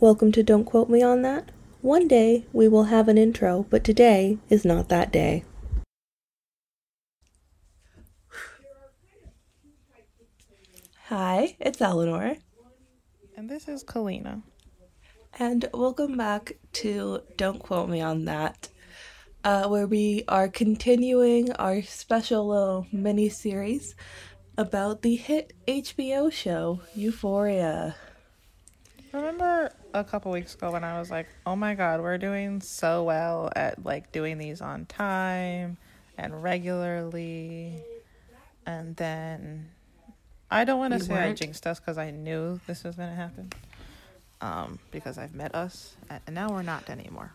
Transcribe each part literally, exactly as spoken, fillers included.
Welcome to Don't Quote Me on That. One day we will have an intro, but today is not that day. Hi, it's Eleanor. And this is Kalina. And welcome back to Don't Quote Me on That, uh, where we are continuing our special little mini-series about the hit H B O show, Euphoria. Remember a couple weeks ago when I was like, oh my god, we're doing so well at like doing these on time and regularly, and then I don't want to say weren't. I jinxed us because I knew this was going to happen. Um, because I've met us, and now we're not anymore.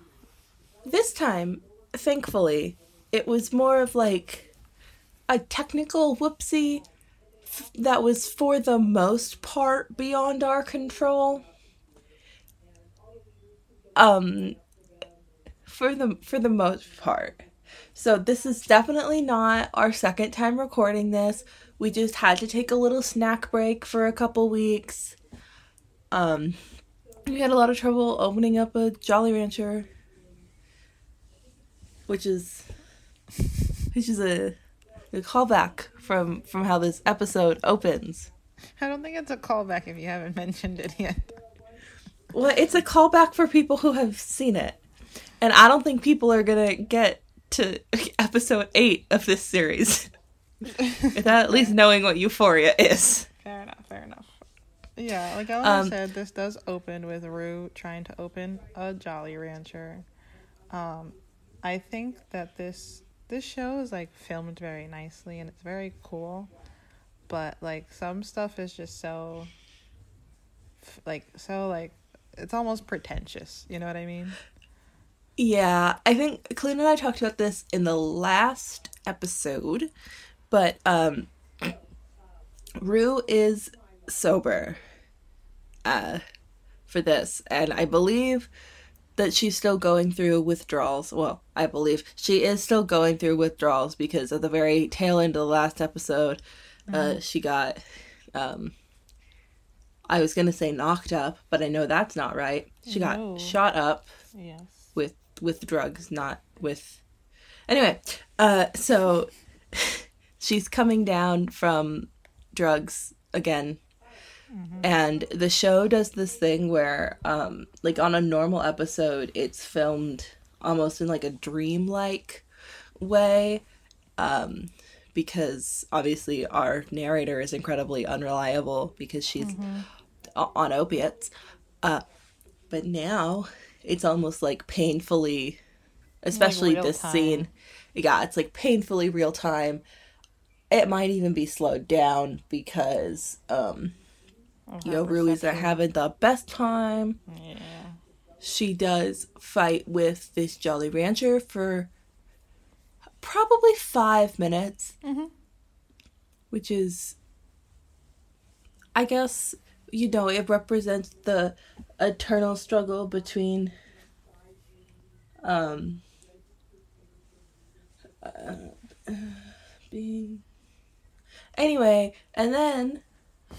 This time, thankfully, it was more of like a technical whoopsie f- that was for the most part beyond our control. Um, for the for the most part. So this is definitely not our second time recording this. We just had to take a little snack break for a couple weeks. Um, we had a lot of trouble opening up a Jolly Rancher, which is which is a, a callback from from how this episode opens. I don't think it's a callback if you haven't mentioned it yet. Well, it's a callback for people who have seen it, and I don't think people are gonna get to episode eight of this series without at least knowing what Euphoria is. Fair enough, fair enough. Yeah, like Eleanor um, said, this does open with Rue trying to open a Jolly Rancher. Um, I think that this this show is like filmed very nicely and it's very cool, but like some stuff is just so like so like it's almost pretentious. You know what I mean? Yeah, I think Kalina and I talked about this in the last episode, but um, Rue is sober uh, for this, and I believe that she's still going through withdrawals. Well, I believe she is still going through withdrawals because at the very tail end of the last episode, uh, mm. she got, um, I was going to say knocked up, but I know that's not right. She got no. shot up yes. with with drugs, not with... Anyway, uh, so she's coming down from drugs again. Mm-hmm. And the show does this thing where, um, like, on a normal episode, it's filmed almost in, like, a dreamlike way. Um, because, obviously, our narrator is incredibly unreliable because she's mm-hmm. on opiates. Uh, but now, it's almost, like, painfully, especially like this time. Scene. Yeah, it's, like, painfully real time. It might even be slowed down because... Um, You know, Rui's not having the best time. Yeah. She does fight with this Jolly Rancher for probably five minutes. Mm-hmm. Which is, I guess, you know, it represents the eternal struggle between um, uh, being... Anyway, and then...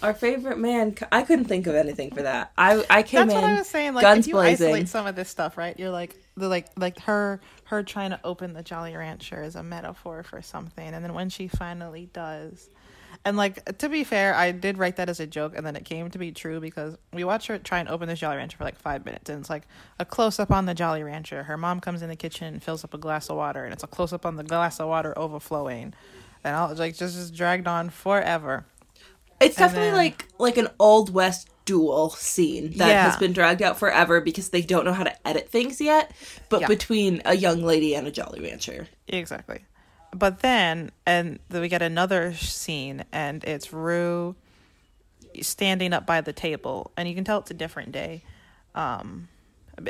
Our favorite man. I couldn't think of anything for that. I I came That's in. That's what I was saying. Like, guns if you blazing. Isolate some of this stuff, right? You're like the like like her her trying to open the Jolly Rancher is a metaphor for something, and then when she finally does, and like to be fair, I did write that as a joke, and then it came to be true because we watched her try and open this Jolly Rancher for like five minutes, and it's like a close up on the Jolly Rancher. Her mom comes in the kitchen and fills up a glass of water, and it's a close up on the glass of water overflowing, and all like just just dragged on forever. It's definitely then, like like an Old West duel scene that yeah. has been dragged out forever because they don't know how to edit things yet, but yeah. between a young lady and a Jolly Rancher. Exactly. But then, and then we get another scene, and it's Rue standing up by the table, and you can tell it's a different day. Um,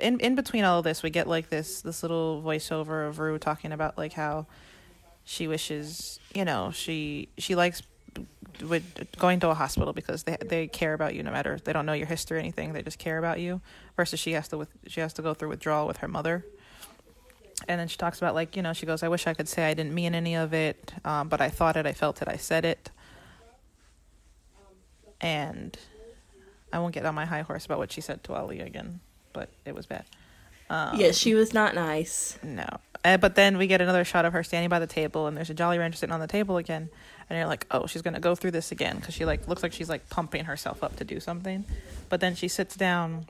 in, in between all of this, we get like this, this little voiceover of Rue talking about like how she wishes, you know, she she likes... with going to a hospital because they they care about you no matter they don't know your history or anything, they just care about you, versus she has to with she has to go through withdrawal with her mother. And then she talks about like, you know, she goes, I wish I could say I didn't mean any of it, um, but I thought it, I felt it, I said it. And I won't get on my high horse about what she said to Ali again, but it was bad. Um, yeah, she was not nice. No. Uh, but then we get another shot of her standing by the table, and there's a Jolly Rancher sitting on the table again. And you're like, oh, she's going to go through this again, because she like looks like she's like pumping herself up to do something. But then she sits down,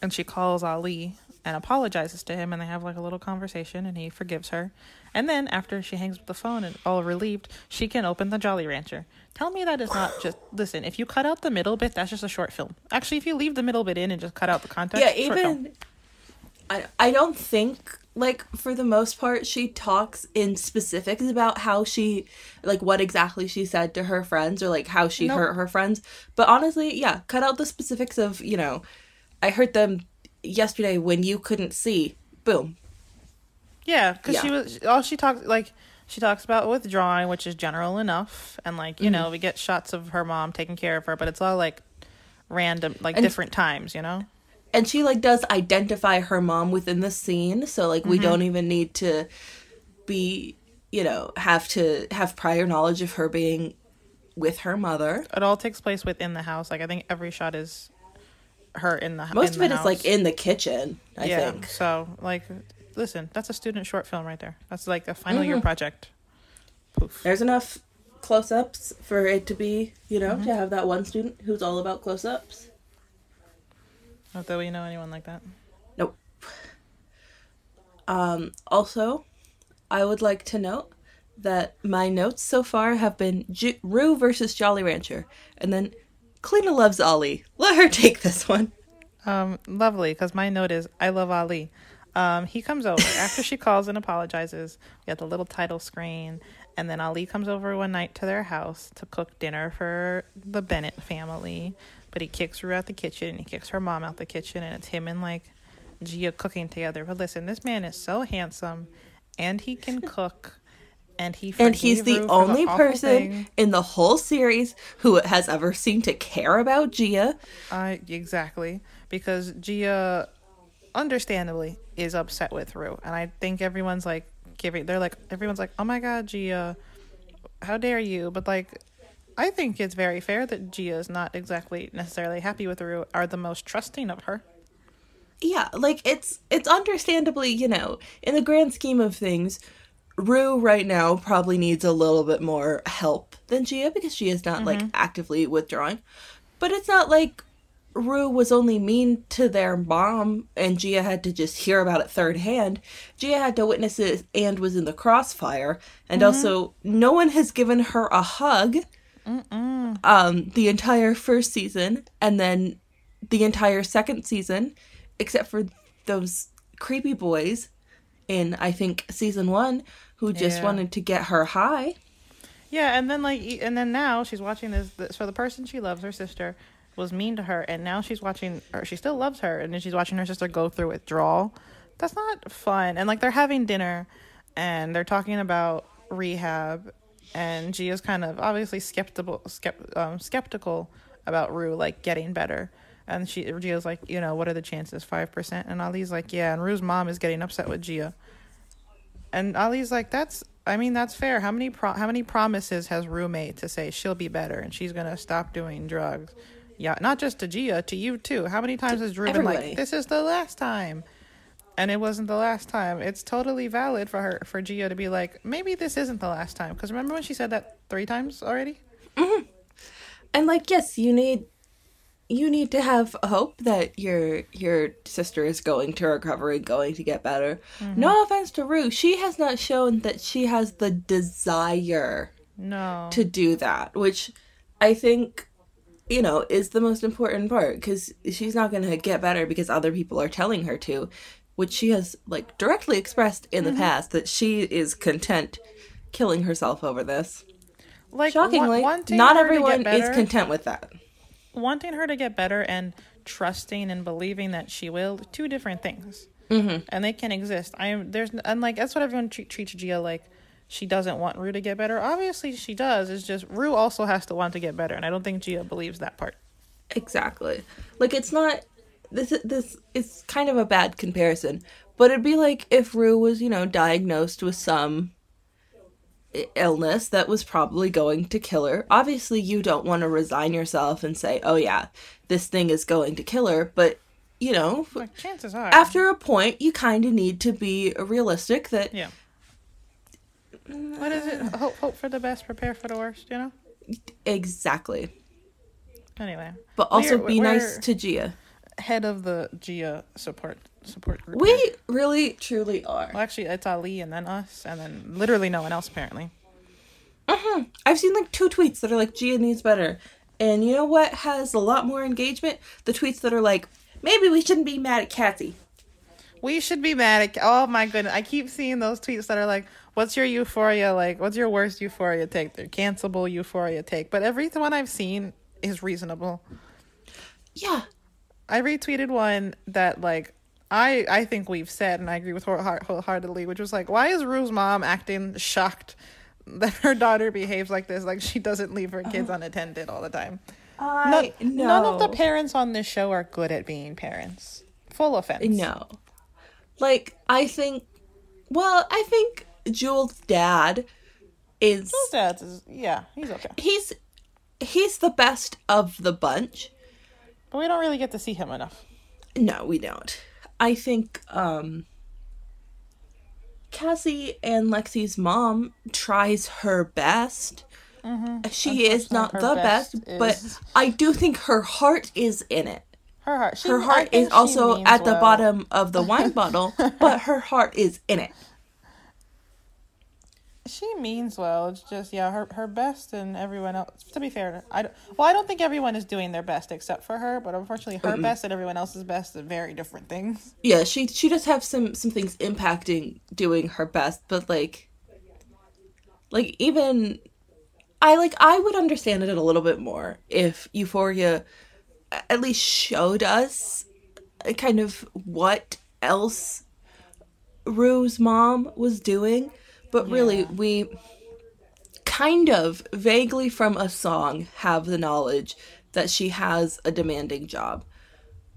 and she calls Ali and apologizes to him, and they have like a little conversation, and he forgives her. And then after she hangs up the phone and all relieved, she can open the Jolly Rancher. Tell me that is not just... Listen, if you cut out the middle bit, that's just a short film. Actually, if you leave the middle bit in and just cut out the context, yeah, even... short film. I, I don't think, like, for the most part, she talks in specifics about how she, like, what exactly she said to her friends, or, like, how she nope. hurt her friends. But honestly, yeah, cut out the specifics of, you know, I hurt them yesterday when you couldn't see. Boom. Yeah, because yeah. she was, all she talks, like, she talks about withdrawing, which is general enough. And, like, you mm-hmm. know, we get shots of her mom taking care of her, but it's all, like, random, like, and different times, you know? And she, like, does identify her mom within the scene, so, like, mm-hmm. we don't even need to be, you know, have to have prior knowledge of her being with her mother. It all takes place within the house. Like, I think every shot is her in the house. Most of it is, like, in the kitchen, I yeah, think. So, like, listen, that's a student short film right there. That's, like, a final mm-hmm. year project. Poof. There's enough close-ups for it to be, you know, mm-hmm. to have that one student who's all about close-ups. Not that we know anyone like that. Nope. Um, also, I would like to note that my notes so far have been J- Rue versus Jolly Rancher. And then Kleena loves Ali. Let her take this one. Um, lovely, because my note is, I love Ali. Um, he comes over after she calls and apologizes. We have the little title screen. And then Ali comes over one night to their house to cook dinner for the Bennett family. But he kicks her out the kitchen, and he kicks her mom out the kitchen, and it's him and, like, Gia cooking together. But listen, this man is so handsome, and he can cook, and he And he's the only person in the whole series who has ever seemed to care about Gia. Uh, exactly. Because Gia, understandably, is upset with Rue. And I think everyone's, like, giving... They're, like... Everyone's, like, oh, my God, Gia, how dare you? But, like... I think it's very fair that Gia's not exactly necessarily happy with Rue, are the most trusting of her. Yeah, like, it's it's understandably, you know, in the grand scheme of things, Rue right now probably needs a little bit more help than Gia, because she is not, mm-hmm. like, actively withdrawing. But it's not like Rue was only mean to their mom and Gia had to just hear about it third hand. Gia had to witness it and was in the crossfire. And mm-hmm. also, no one has given her a hug. Mm-mm. Um, the entire first season, and then the entire second season, except for those creepy boys in, I think, season one, who just yeah. wanted to get her high. Yeah, and then like, and then now she's watching this, this. So the person she loves, her sister, was mean to her, and now she's watching, or she still loves her, and then she's watching her sister go through withdrawal. That's not fun. And like, they're having dinner, and they're talking about rehab. And Gia's kind of obviously skeptical, skept, um, skeptical about Rue, like, getting better. And she, Gia's like, you know, what are the chances? five percent? And Ali's like, yeah. And Rue's mom is getting upset with Gia. And Ali's like, that's, I mean, that's fair. How many pro- how many promises has Rue made to say she'll be better and she's going to stop doing drugs? Yeah, not just to Gia, to you too. How many times has Rue everybody. been like, this is the last time? And it wasn't the last time. It's totally valid for her, for Gia to be like, maybe this isn't the last time. Because remember when she said that three times already? Mm-hmm. And like, yes, you need, you need to have hope that your your sister is going to recover and going to get better. Mm-hmm. No offense to Rue, she has not shown that she has the desire no. to do that, which I think, you know, is the most important part. Because she's not going to get better because other people are telling her to. Which she has, like, directly expressed in the mm-hmm. past, that she is content killing herself over this. Like, shockingly, wa- not everyone better, is content with that. Wanting her to get better and trusting and believing that she will, two different things. Mm-hmm. And they can exist. I am there's and like that's what everyone treat, treats Gia like. She doesn't want Rue to get better. Obviously, she does. It's just Rue also has to want to get better, and I don't think Gia believes that part. Exactly. Like, it's not. This this is kind of a bad comparison, but it'd be like if Rue was, you know, diagnosed with some illness that was probably going to kill her. Obviously, you don't want to resign yourself and say, oh, yeah, this thing is going to kill her. But, you know, like, chances are, after a point, you kind of need to be realistic that... Yeah. What is it? Hope, hope for the best, prepare for the worst, you know? Exactly. Anyway. But also we're, be we're nice to Gia. Head of the Gia support support group. We right? really, truly are. Well, actually, it's Ali and then us and then literally no one else, apparently. Mm-hmm. I've seen like two tweets that are like, Gia needs better. And you know what has a lot more engagement? The tweets that are like, maybe we shouldn't be mad at Cassie. We should be mad at... Oh, my goodness. I keep seeing those tweets that are like, what's your Euphoria like? What's your worst Euphoria take? Their cancelable Euphoria take. But every one I've seen is reasonable. Yeah. I retweeted one that, like, I, I think we've said, and I agree with wholeheartedly, which was like, why is Rue's mom acting shocked that her daughter behaves like this? Like, she doesn't leave her kids oh. unattended all the time. I Not, know. None of the parents on this show are good at being parents. Full offense. No. Like, I think, well, I think Jules' dad is... Jules' dad is, yeah, he's okay. He's he's the best of the bunch. But we don't really get to see him enough. No, we don't. I think um, Cassie and Lexi's mom tries her best. Mm-hmm. She is not the best, best is... but I do think her heart is in it. Her heart. She, her heart is also at the well. bottom of the wine bottle, but her heart is in it. She means well. It's just, yeah, her her best and everyone else. To be fair, I don't, well, I don't think everyone is doing their best except for her, but unfortunately her mm-hmm. best and everyone else's best are very different things. Yeah, she she does have some, some things impacting doing her best, but like, like even, I like, I would understand it a little bit more if Euphoria at least showed us kind of what else Rue's mom was doing. But really, yeah. we kind of vaguely from a song have the knowledge that she has a demanding job.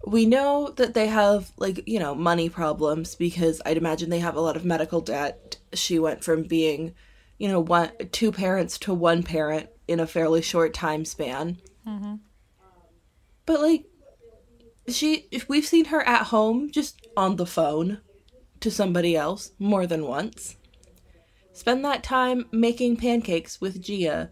We know that they have, like, you know, money problems because I'd imagine they have a lot of medical debt. She went from being, you know, one, two parents to one parent in a fairly short time span. Mm-hmm. But, like, she, if we've seen her at home just on the phone to somebody else more than once. Spend that time making pancakes with Gia,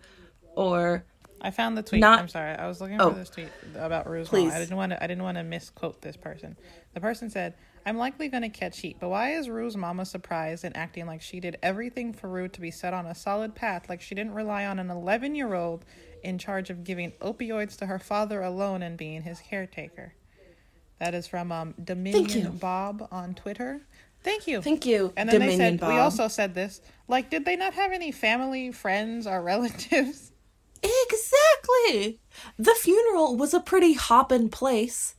or I found the tweet. Not, I'm sorry, I was looking oh, for this tweet about Rue's mom. I didn't want to. I didn't want to misquote this person. The person said, "I'm likely going to catch heat, but why is Rue's mama surprised and acting like she did everything for Rue to be set on a solid path, like she didn't rely on an eleven-year-old in charge of giving opioids to her father alone and being his caretaker?" That is from um, Dominion Bob on Twitter. Thank you. Thank you. And then Dominion they said, Bob. We also said this, like, did they not have any family, friends, or relatives? Exactly. The funeral was a pretty hoppin' place.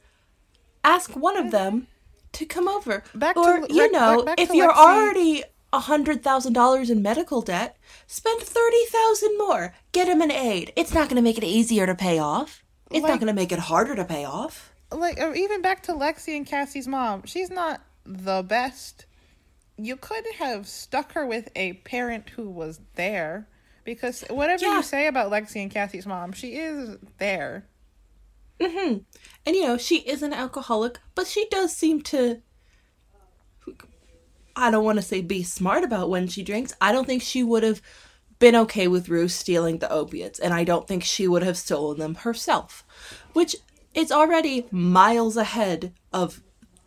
Ask one of them to come over. Back or, to, you know, back, back if you're Lexi. Already one hundred thousand dollars in medical debt, spend thirty thousand dollars more. Get him an aid. It's not going to make it easier to pay off. It's like, not going to make it harder to pay off. Like, or even back to Lexi and Cassie's mom. She's not the best. You could have stuck her with a parent who was there, because whatever yeah. you say about Lexi and Cassie's mom, she is there. Mm-hmm. And, you know, she is an alcoholic, but she does seem to, I don't want to say be smart about when she drinks. I don't think she would have been okay with Rue stealing the opiates, and I don't think she would have stolen them herself, which is already miles ahead of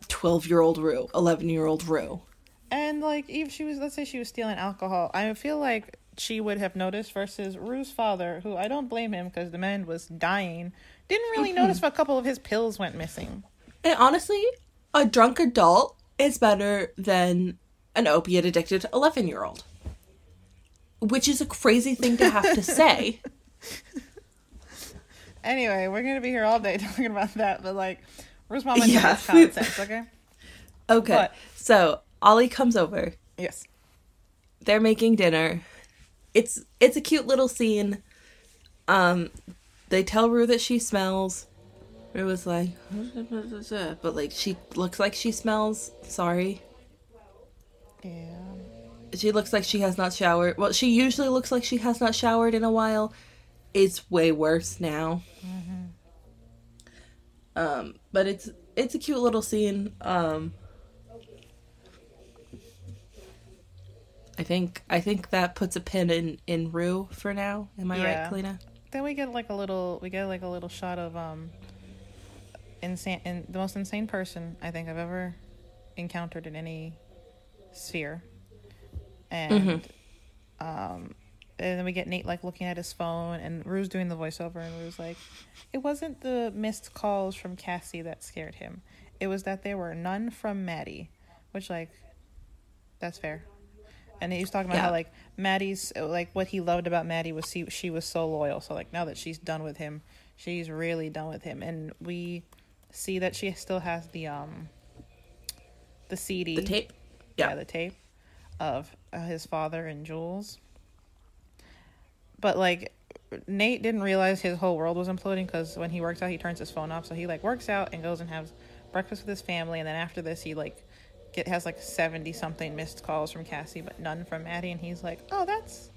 twelve-year-old Rue, eleven-year-old Rue. And, like, if she was, let's say she was stealing alcohol, I feel like she would have noticed versus Rue's father, who I don't blame him because the man was dying, didn't really mm-hmm. notice if a couple of his pills went missing. And honestly, a drunk adult is better than an opiate-addicted eleven-year-old. Which is a crazy thing to have to say. Anyway, we're going to be here all day talking about that, but, like, Rue's mom and yeah. common sense, okay? Okay. But, so, Ali comes over. Yes. They're making dinner. It's it's a cute little scene. Um, they tell Rue that she smells. Rue was like, but, like, she looks like she smells. Sorry. Yeah. she looks like she has not showered. Well, she usually looks like she has not showered in a while. It's way worse now. Mm-hmm. Um, but it's it's a cute little scene. Um, I think I think that puts a pin in, in Rue for now. Am I yeah. right, Kalina? Then we get like a little we get like a little shot of um insane in, the most insane person I think I've ever encountered in any sphere. And mm-hmm. um and then we get Nate like looking at his phone, and Rue's doing the voiceover, and Rue's like, it wasn't the missed calls from Cassie that scared him. It was that there were none from Maddie, which like that's fair. And he was talking about yeah. how like Maddie's like what he loved about Maddie was she, she was so loyal. So like now that she's done with him, she's really done with him. And we see that she still has the um the C D, the tape, yeah, yeah the tape of uh, his father and Jules. But like Nate didn't realize his whole world was imploding, because when he works out, he turns his phone off. So he like works out and goes and has breakfast with his family, and then after this, he like. It has like seventy something missed calls from Cassie, but none from Maddie, and he's like, oh, that's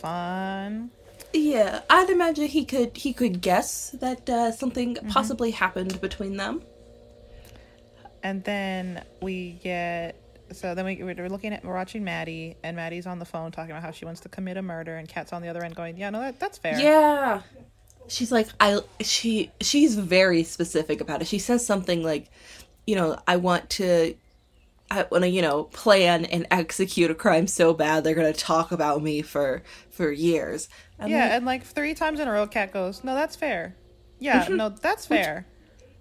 fun. Yeah, I'd imagine he could he could guess that uh, something mm-hmm. possibly happened between them. And then we get so then we, we're looking at we're watching Maddie, and Maddie's on the phone talking about how she wants to commit a murder, and Kat's on the other end going, yeah, no, that, that's fair. Yeah, she's like, I she she's very specific about it. She says something like, you know, I want to, I want to, you know, plan and execute a crime so bad they're going to talk about me for for years. I'm yeah, like, and like three times in a row, Cat goes, no, that's fair. Yeah, mm-hmm. no, that's fair.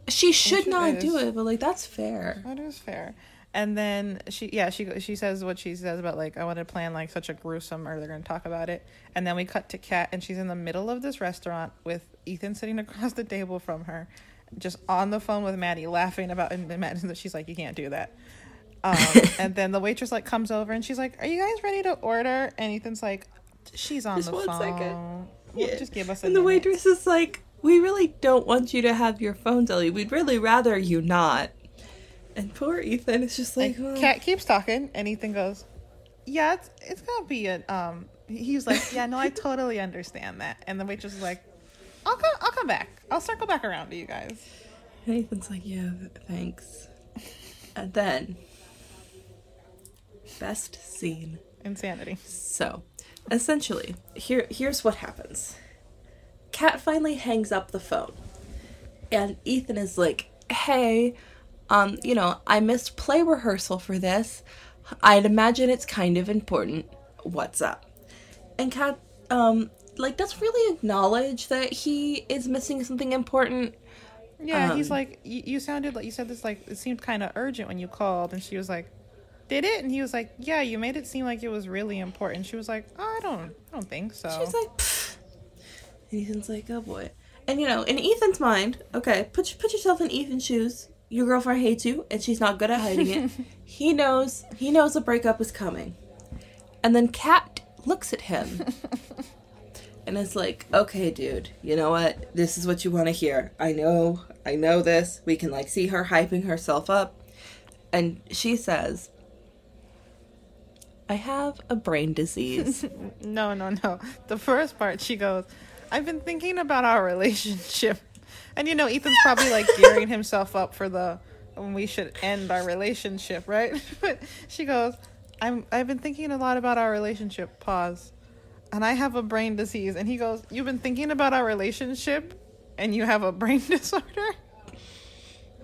Which, she should Which not is, do it, but like, that's fair. That is fair. And then she, yeah, she she says what she says about like, I want to plan like such a gruesome, or they're going to talk about it. And then we cut to Cat, and she's in the middle of this restaurant with Ethan sitting across the table from her, just on the phone with Maddie, laughing about and Maddie, she's like, you can't do that. Um, and then the waitress like comes over, and she's like, are you guys ready to order? And Ethan's like, she's on just the one phone. Second. Yeah. We'll just give us a And the minute. Waitress is like, we really don't want you to have your phone, Ellie. We'd really rather you not. And poor Ethan is just like, well. Cat keeps talking, and Ethan goes, yeah, it's, it's gonna be a um he's like, yeah, no, I totally understand that. And the waitress is like, I'll come, I'll come back. I'll circle back around to you guys. And Ethan's like, yeah, thanks. And then, best scene. Insanity. So, essentially, here, here's what happens. Kat finally hangs up the phone. And Ethan is like, hey, um, you know, I missed play rehearsal for this. I'd imagine it's kind of important. What's up? And Kat, um... like, doesn't really acknowledge that he is missing something important. Yeah, um, he's like, you, you sounded like, you said this, like, it seemed kind of urgent when you called. And she was like, did it? And he was like, yeah, you made it seem like it was really important. She was like, oh, I don't, I don't think so. She's like, pfft. And Ethan's like, oh, boy. And, you know, in Ethan's mind, okay, put put yourself in Ethan's shoes. Your girlfriend hates you, and she's not good at hiding it. He knows, he knows a breakup is coming. And then Kat looks at him. And it's like, okay, dude, you know what? This is what you want to hear. I know, I know this. We can, like, see her hyping herself up. And she says, I have a brain disease. No, no, no. The first part, she goes, I've been thinking about our relationship. And, you know, Ethan's probably, like, gearing himself up for the, when we should end our relationship, right? But she goes, I'm, I've been thinking a lot about our relationship. Pause. And I have a brain disease. And he goes, you've been thinking about our relationship and you have a brain disorder?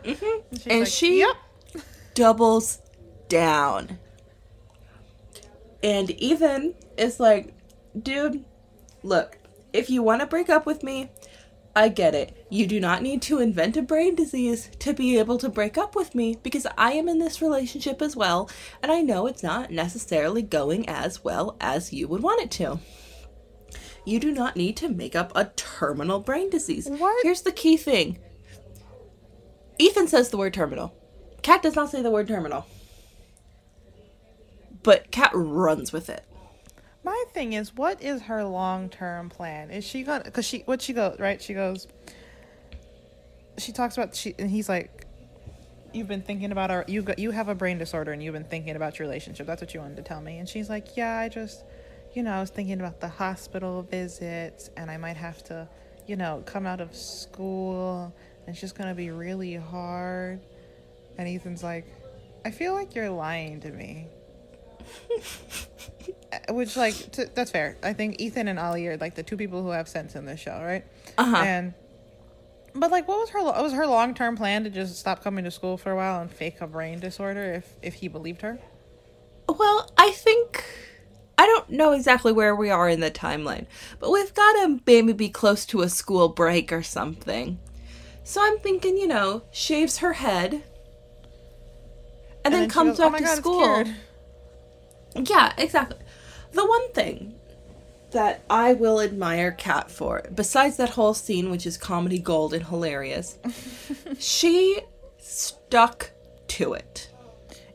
Mm-hmm. And, and like, she yep. doubles down. And Ethan is like, dude, look, if you want to break up with me, I get it. You do not need to invent a brain disease to be able to break up with me, because I am in this relationship as well, and I know it's not necessarily going as well as you would want it to. You do not need to make up a terminal brain disease. What? Here's the key thing. Ethan says the word terminal. Kat does not say the word terminal. But Kat runs with it. My thing is, what is her long-term plan? Is she gonna, because she, what she goes, right? She goes, she talks about, she, and he's like, you've been thinking about our, you got, you have a brain disorder and you've been thinking about your relationship. That's what you wanted to tell me. And she's like, yeah, I just, you know, I was thinking about the hospital visits and I might have to, you know, come out of school. And it's just going to be really hard. And Ethan's like, I feel like you're lying to me. Which, like, t- that's fair. I think Ethan and Ali are, like, the two people who have sense in this show, right? Uh-huh. And, but, like, what was her, lo- was her long-term plan to just stop coming to school for a while and fake a brain disorder if, if he believed her? Well, I think, I don't know exactly where we are in the timeline, but we've got to maybe be close to a school break or something. So I'm thinking, you know, shaves her head and, and then, then comes goes, back oh to God, school. Yeah, exactly. The one thing that I will admire Kat for, besides that whole scene, which is comedy gold and hilarious, she stuck to it.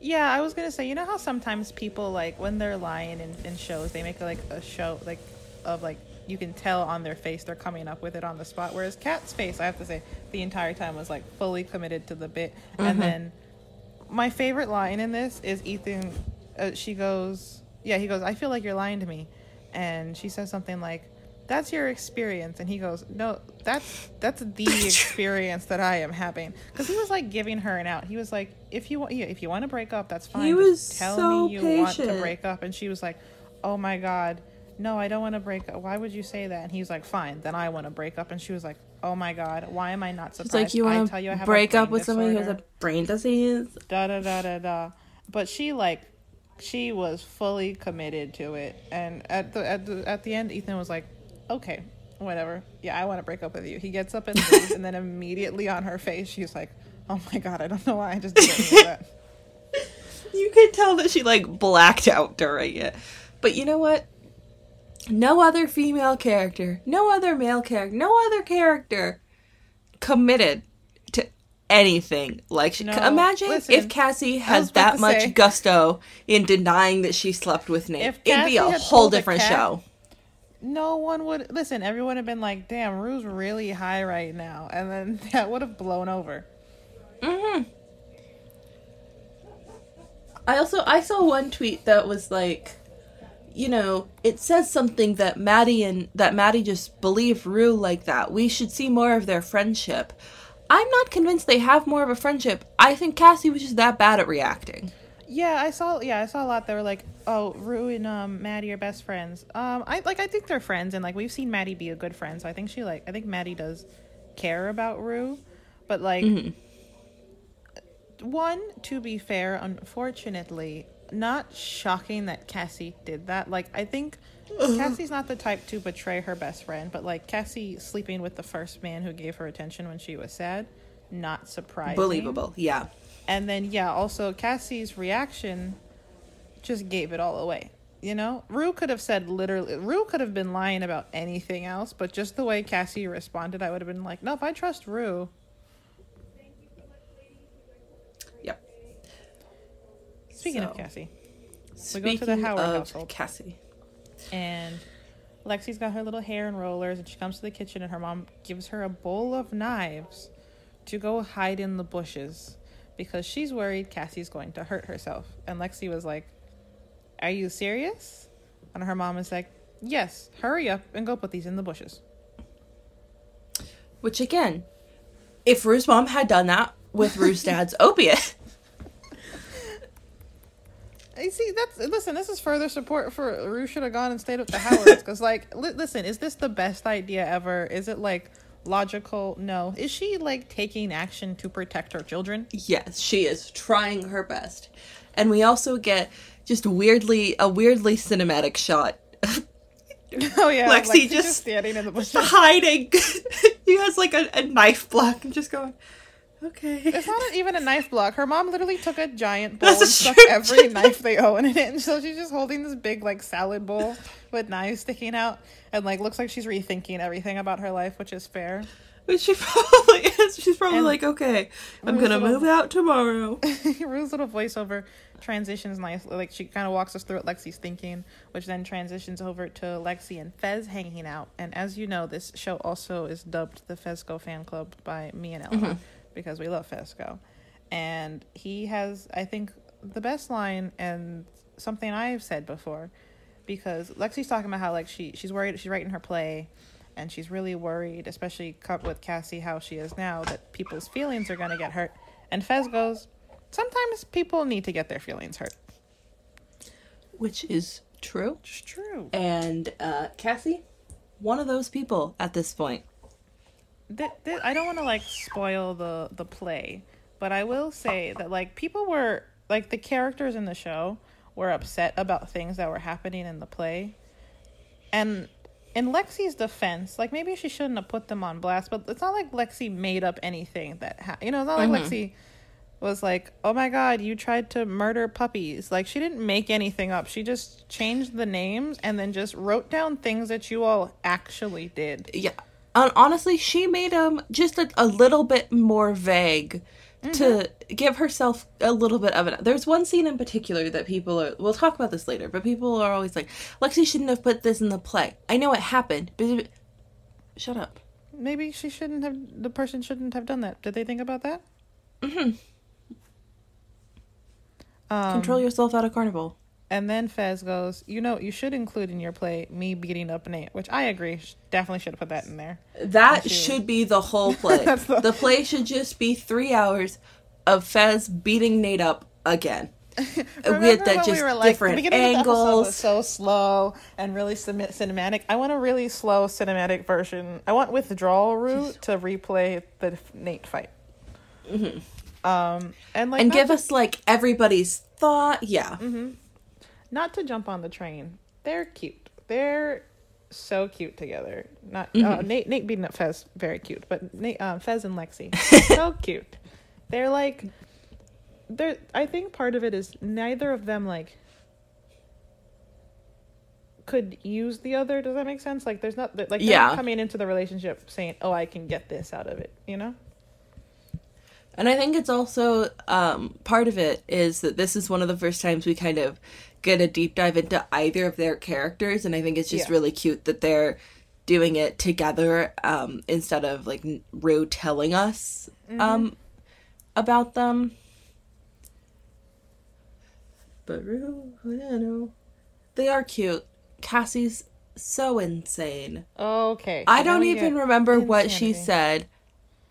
Yeah, I was going to say, you know how sometimes people, like, when they're lying in, in shows, they make, like, a show, like, of, like, you can tell on their face they're coming up with it on the spot, whereas Kat's face, I have to say, the entire time was, like, fully committed to the bit. Mm-hmm. And then my favorite line in this is Ethan... Uh, she goes, yeah, he goes, I feel like you're lying to me. And she says something like, that's your experience. And he goes, no, that's that's the experience that I am having. Because he was, like, giving her an out. He was like, if you, yeah, if you want to break up, that's fine. He was Just tell so me you patient. want to break up. And she was like, oh, my God, no, I don't want to break up. Why would you say that? And he was like, fine, then I want to break up. And she was like, oh, my God, why am I not surprised? It's like, you want to break up with disorder. Somebody who has a brain disease? Da-da-da-da-da. But she, like... she was fully committed to it, and at the, at the at the end, Ethan was like, "Okay, whatever. Yeah, I want to break up with you." He gets up and leaves, and then immediately on her face, she's like, "Oh my God, I don't know why I just did that." You could tell that she like blacked out during it, but you know what? No other female character, no other male character, no other character committed to anything like she. No, imagine listen, if Cassie had that much say, gusto in denying that she slept with Nate, it'd be a whole different a cat, show. No one would listen. Everyone had been like, "Damn, Rue's really high right now," and then that would have blown over. Mm-hmm. I also I saw one tweet that was like, you know, it says something that Maddie and that Maddie just believed Rue like that. We should see more of their friendship. I'm not convinced they have more of a friendship. I think Cassie was just that bad at reacting. Yeah, I saw. Yeah, I saw a lot that were like, "Oh, Rue and um, Maddie are best friends." Um, I like. I think they're friends, and like we've seen Maddie be a good friend, so I think she like. I think Maddie does care about Rue, but like, mm-hmm. one to be fair, unfortunately, not shocking that Cassie did that. Like, I think. Cassie's not the type to betray her best friend, but like Cassie sleeping with the first man who gave her attention when she was sad, not surprising. Believable, yeah. And then yeah, also Cassie's reaction just gave it all away. You know, Rue could have said literally, Rue could have been lying about anything else, but just the way Cassie responded, I would have been like, nope, I trust Rue. Yep. Speaking so, of Cassie, we go to the Howard household. Cassie. And Lexi's got her little hair and rollers, and she comes to the kitchen, and her mom gives her a bowl of knives to go hide in the bushes because she's worried Cassie's going to hurt herself. And Lexi was like, "Are you serious?" And her mom is like, "Yes, hurry up and go put these in the bushes." Which again, if Rue's mom had done that with Rue's dad's opiate. You see, that's listen. This is further support for Rue should have gone and stayed with the Howards because, like, li- listen, is this the best idea ever? Is it like logical? No. Is she like taking action to protect her children? Yes, she is trying her best, and we also get just weirdly a weirdly cinematic shot. Oh yeah, Lexi, Lexi just, just standing in the bushes, hiding. He has like a, a knife block and just going. Okay. It's not even a knife block. Her mom literally took a giant bowl and stuck every knife they own in it. And so she's just holding this big, like, salad bowl with knives sticking out. And, like, looks like she's rethinking everything about her life, which is fair. But she probably is. She's probably and like, okay, I'm going to move out tomorrow. Rue's little voiceover transitions nicely. Like, she kind of walks us through what Lexi's thinking, which then transitions over to Lexi and Fez hanging out. And as you know, this show also is dubbed the Fezco Fan Club by me and Ella. Mm-hmm. Because we love Fesco. And he has, I think, the best line and something I've said before, because Lexi's talking about how, like, she, she's worried, she's writing her play, and she's really worried, especially with Cassie, how she is now, that people's feelings are going to get hurt. And Fez goes, sometimes people need to get their feelings hurt. Which is true. It's true. And uh, Cassie, one of those people at this point. That, that, I don't want to, like, spoil the, the play, but I will say that, like, people were, like, the characters in the show were upset about things that were happening in the play. And in Lexi's defense, like, maybe she shouldn't have put them on blast, but it's not like Lexi made up anything that happened. You know, it's not like mm-hmm. Lexi was like, oh my God, you tried to murder puppies. Like, she didn't make anything up. She just changed the names and then just wrote down things that you all actually did. Yeah. And honestly, she made them just a, a little bit more vague. Mm-hmm. To give herself a little bit of an... There's one scene in particular that people are... We'll talk about this later, but people are always like, Lexi shouldn't have put this in the play. I know it happened, but... Shut up. Maybe she shouldn't have... The person shouldn't have done that. Did they think about that? Mm-hmm. Um, Control yourself out of carnival. And then Fez goes, you know, you should include in your play me beating up Nate, which I agree. Definitely should have put that in there. That she... should be the whole play. the... the play should just be three hours of Fez beating Nate up again. With that just we were, like, different the angles. Of the so slow and really cinematic. I want a really slow cinematic version. I want Withdrawal Rue to replay the Nate fight. Mm-hmm. Um, and like and give just... us like everybody's thought. Yeah. Mm-hmm. Not to jump on the train. They're cute. They're so cute together. Not mm-hmm. uh, Nate. Nate beating up Fez, very cute. But Nate, uh, Fez and Lexi, so cute. They're like, they're. I think part of it is neither of them like could use the other. Does that make sense? Like, there's not like they're yeah. not coming into the relationship saying, "Oh, I can get this out of it," you know. And I think it's also um, part of it is that this is one of the first times we kind of get a deep dive into either of their characters, and I think it's just yeah. really cute that they're doing it together um, instead of like Rue telling us mm-hmm. um, about them. But Rue, I don't know. They are cute. Cassie's so insane. Okay. So I don't even remember insanity. What she said.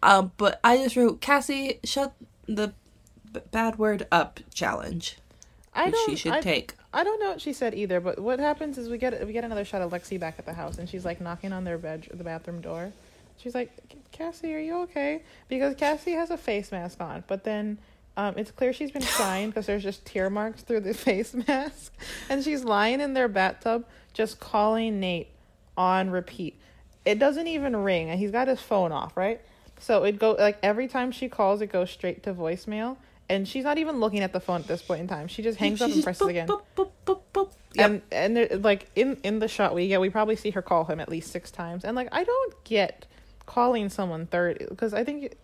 Um, but I just wrote, Cassie, shut the b- bad word up challenge. I don't, she should I, take. I don't know what she said either, but what happens is we get we get another shot of Lexi back at the house, and she's like knocking on their bed the bathroom door. She's like, Cassie, are you okay? Because Cassie has a face mask on, but then um, it's clear she's been crying because there's just tear marks through the face mask, and she's lying in their bathtub just calling Nate on repeat. It doesn't even ring, and he's got his phone off, right? So it go like every time she calls, it goes straight to voicemail. And she's not even looking at the phone at this point in time. She just hangs she up and presses boop, again. Boop, boop, boop, boop. Yep. And and there, like in, in the shot we get, we probably see her call him at least six times. And like I don't get calling someone thirty because I think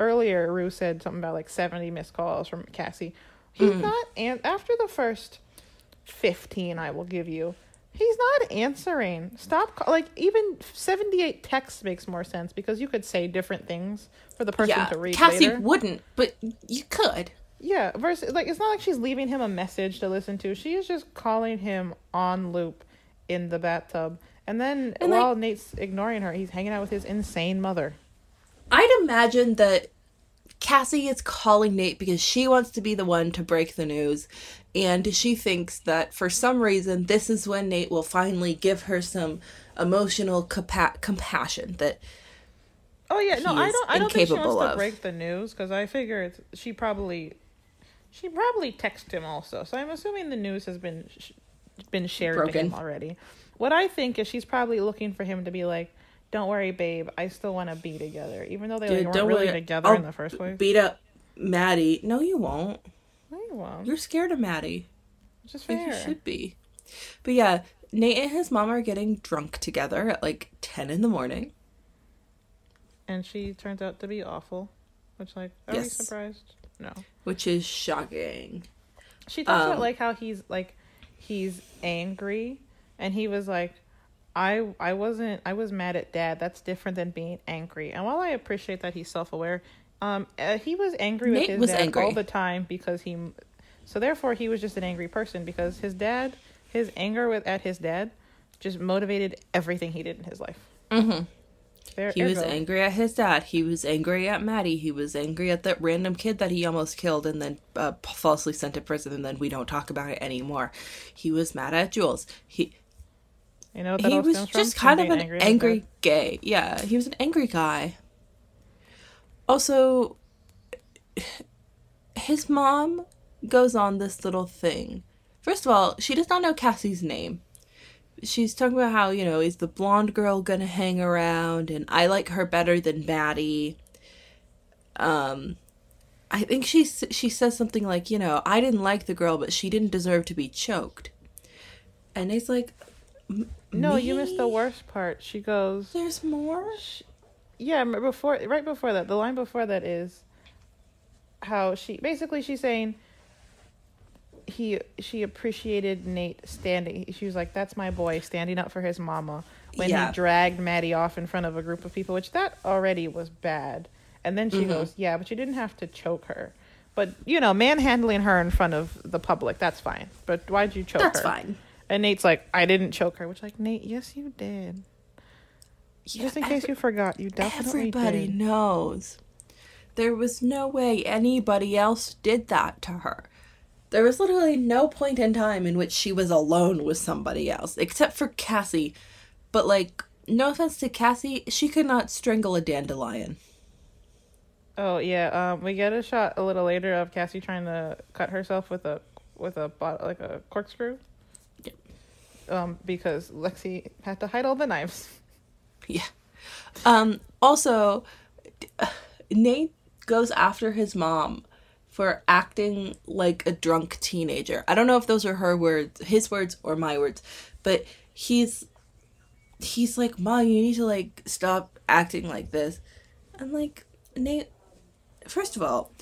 earlier Rue said something about like seventy missed calls from Cassie. He's mm. not and after the first fifteen, I will give you. He's not answering. Stop. Call- like, even seventy-eight texts makes more sense because you could say different things for the person yeah, to read Cassie later. Cassie wouldn't, but you could. Yeah. Versus, like, it's not like she's leaving him a message to listen to. She is just calling him on loop in the bathtub. And then and while like, Nate's ignoring her, he's hanging out with his insane mother. I'd imagine that Cassie is calling Nate because she wants to be the one to break the news, and she thinks that for some reason this is when Nate will finally give her some emotional compa- compassion that oh yeah no I don't I don't think she wants of. To break the news because I figure it's, she probably she probably texted him also, so I'm assuming the news has been sh- been shared Broken. To him already. What I think is she's probably looking for him to be like, don't worry, babe. I still want to be together, even though they like, Dude, weren't really worry. Together I'll in the first place. Beat up Maddie. No, you won't. No, you won't. You're scared of Maddie. Which is fair. You should be. But yeah, Nate and his mom are getting drunk together at like ten in the morning, and she turns out to be awful. Which, like, are yes. we surprised? No. Which is shocking. She talks um, about like how he's like he's angry, and he was like. I I wasn't I was mad at Dad. That's different than being angry. And while I appreciate that he's self-aware, Um, uh, he was angry with Nate his was dad angry. all the time because he, so therefore he was just an angry person because his dad, his anger with at his dad, just motivated everything he did in his life. Mm-hmm. There, he was angry at his dad. He was angry at Maddie. He was angry at that random kid that he almost killed and then uh, falsely sent to prison. And then we don't talk about it anymore. He was mad at Jules. He, you know, he was just kind of an angry, angry gay. Yeah, he was an angry guy. Also, his mom goes on this little thing. First of all, she does not know Cassie's name. She's talking about how, you know, is the blonde girl gonna hang around? And I like her better than Maddie. Um, I think she she says something like, you know, I didn't like the girl, but she didn't deserve to be choked. And it's like, no, me? You missed the worst part. She goes, there's more? She, yeah, before right before that, the line before that is how she, basically she's saying, He she appreciated Nate standing. She was like, that's my boy standing up for his mama when yeah. he dragged Maddie off in front of a group of people, which that already was bad. And then she mm-hmm. goes, yeah, but you didn't have to choke her. But, you know, manhandling her in front of the public, that's fine. But why'd you choke that's her? That's fine. And Nate's like, I didn't choke her. Which, like, Nate, yes, you did. Yeah, Just in every, case you forgot, you definitely everybody did. Everybody knows. There was no way anybody else did that to her. There was literally no point in time in which she was alone with somebody else, except for Cassie. But, like, no offense to Cassie, she could not strangle a dandelion. Oh, yeah. Um, we get a shot a little later of Cassie trying to cut herself with a, with a like, a corkscrew. Yep. Um, because Lexi had to hide all the knives. Yeah. Um, also, Nate goes after his mom for acting like a drunk teenager. I don't know if those are her words, his words, or my words, but he's he's like, Mom, you need to, like, stop acting like this. I'm like, Nate, first of all,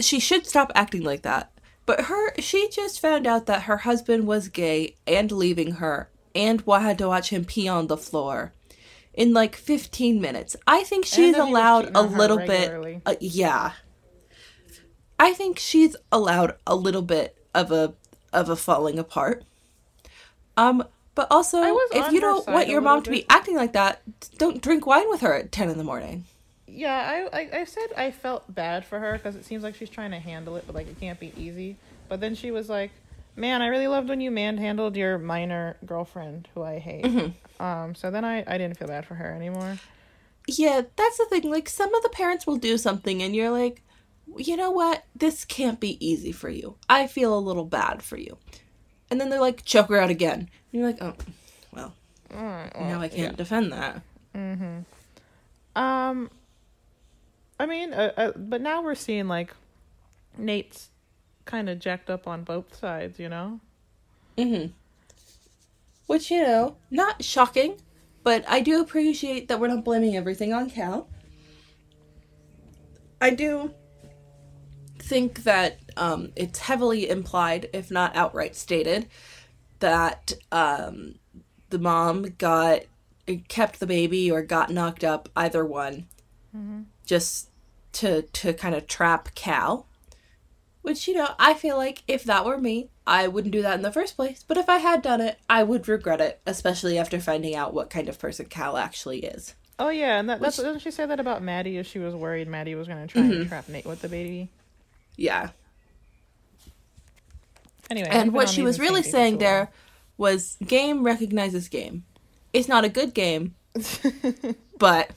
she should stop acting like that. But her, she just found out that her husband was gay and leaving her and had to watch him pee on the floor in, like, fifteen minutes. I think she's allowed a little bit. Uh, yeah. I think she's allowed a little bit of a of a falling apart. Um, but also, if you don't want your mom to be acting like that, don't drink wine with her at ten in the morning. Yeah, I I, I said I felt bad for her because it seems like she's trying to handle it, but, like, it can't be easy. But then she was like, "Man, I really loved when you manhandled your minor girlfriend, who I hate." Mm-hmm. Um, so then I, I didn't feel bad for her anymore. Yeah, that's the thing. Like, some of the parents will do something, and you're like, you know what? This can't be easy for you. I feel a little bad for you. And then they're like, choke her out again. And you're like, oh, well, right, well now I can't yeah. defend that. Mm-hmm. Um, I mean, uh, uh, but now we're seeing, like, Nate's kind of jacked up on both sides, you know? Mm-hmm. Which, you know, not shocking, but I do appreciate that we're not blaming everything on Cal. I do think that um, it's heavily implied, if not outright stated, that um, the mom got kept the baby or got knocked up, either one, mm-hmm. just to to kind of trap Cal. Which, you know, I feel like if that were me, I wouldn't do that in the first place. But if I had done it, I would regret it, especially after finding out what kind of person Cal actually is. Oh yeah, and that, Which, that's doesn't she say that about Maddie? If she was worried Maddie was going to try mm-hmm. and trap Nate with the baby. Yeah. Anyway, and what she was really saying there was, game recognizes game. It's not a good game, but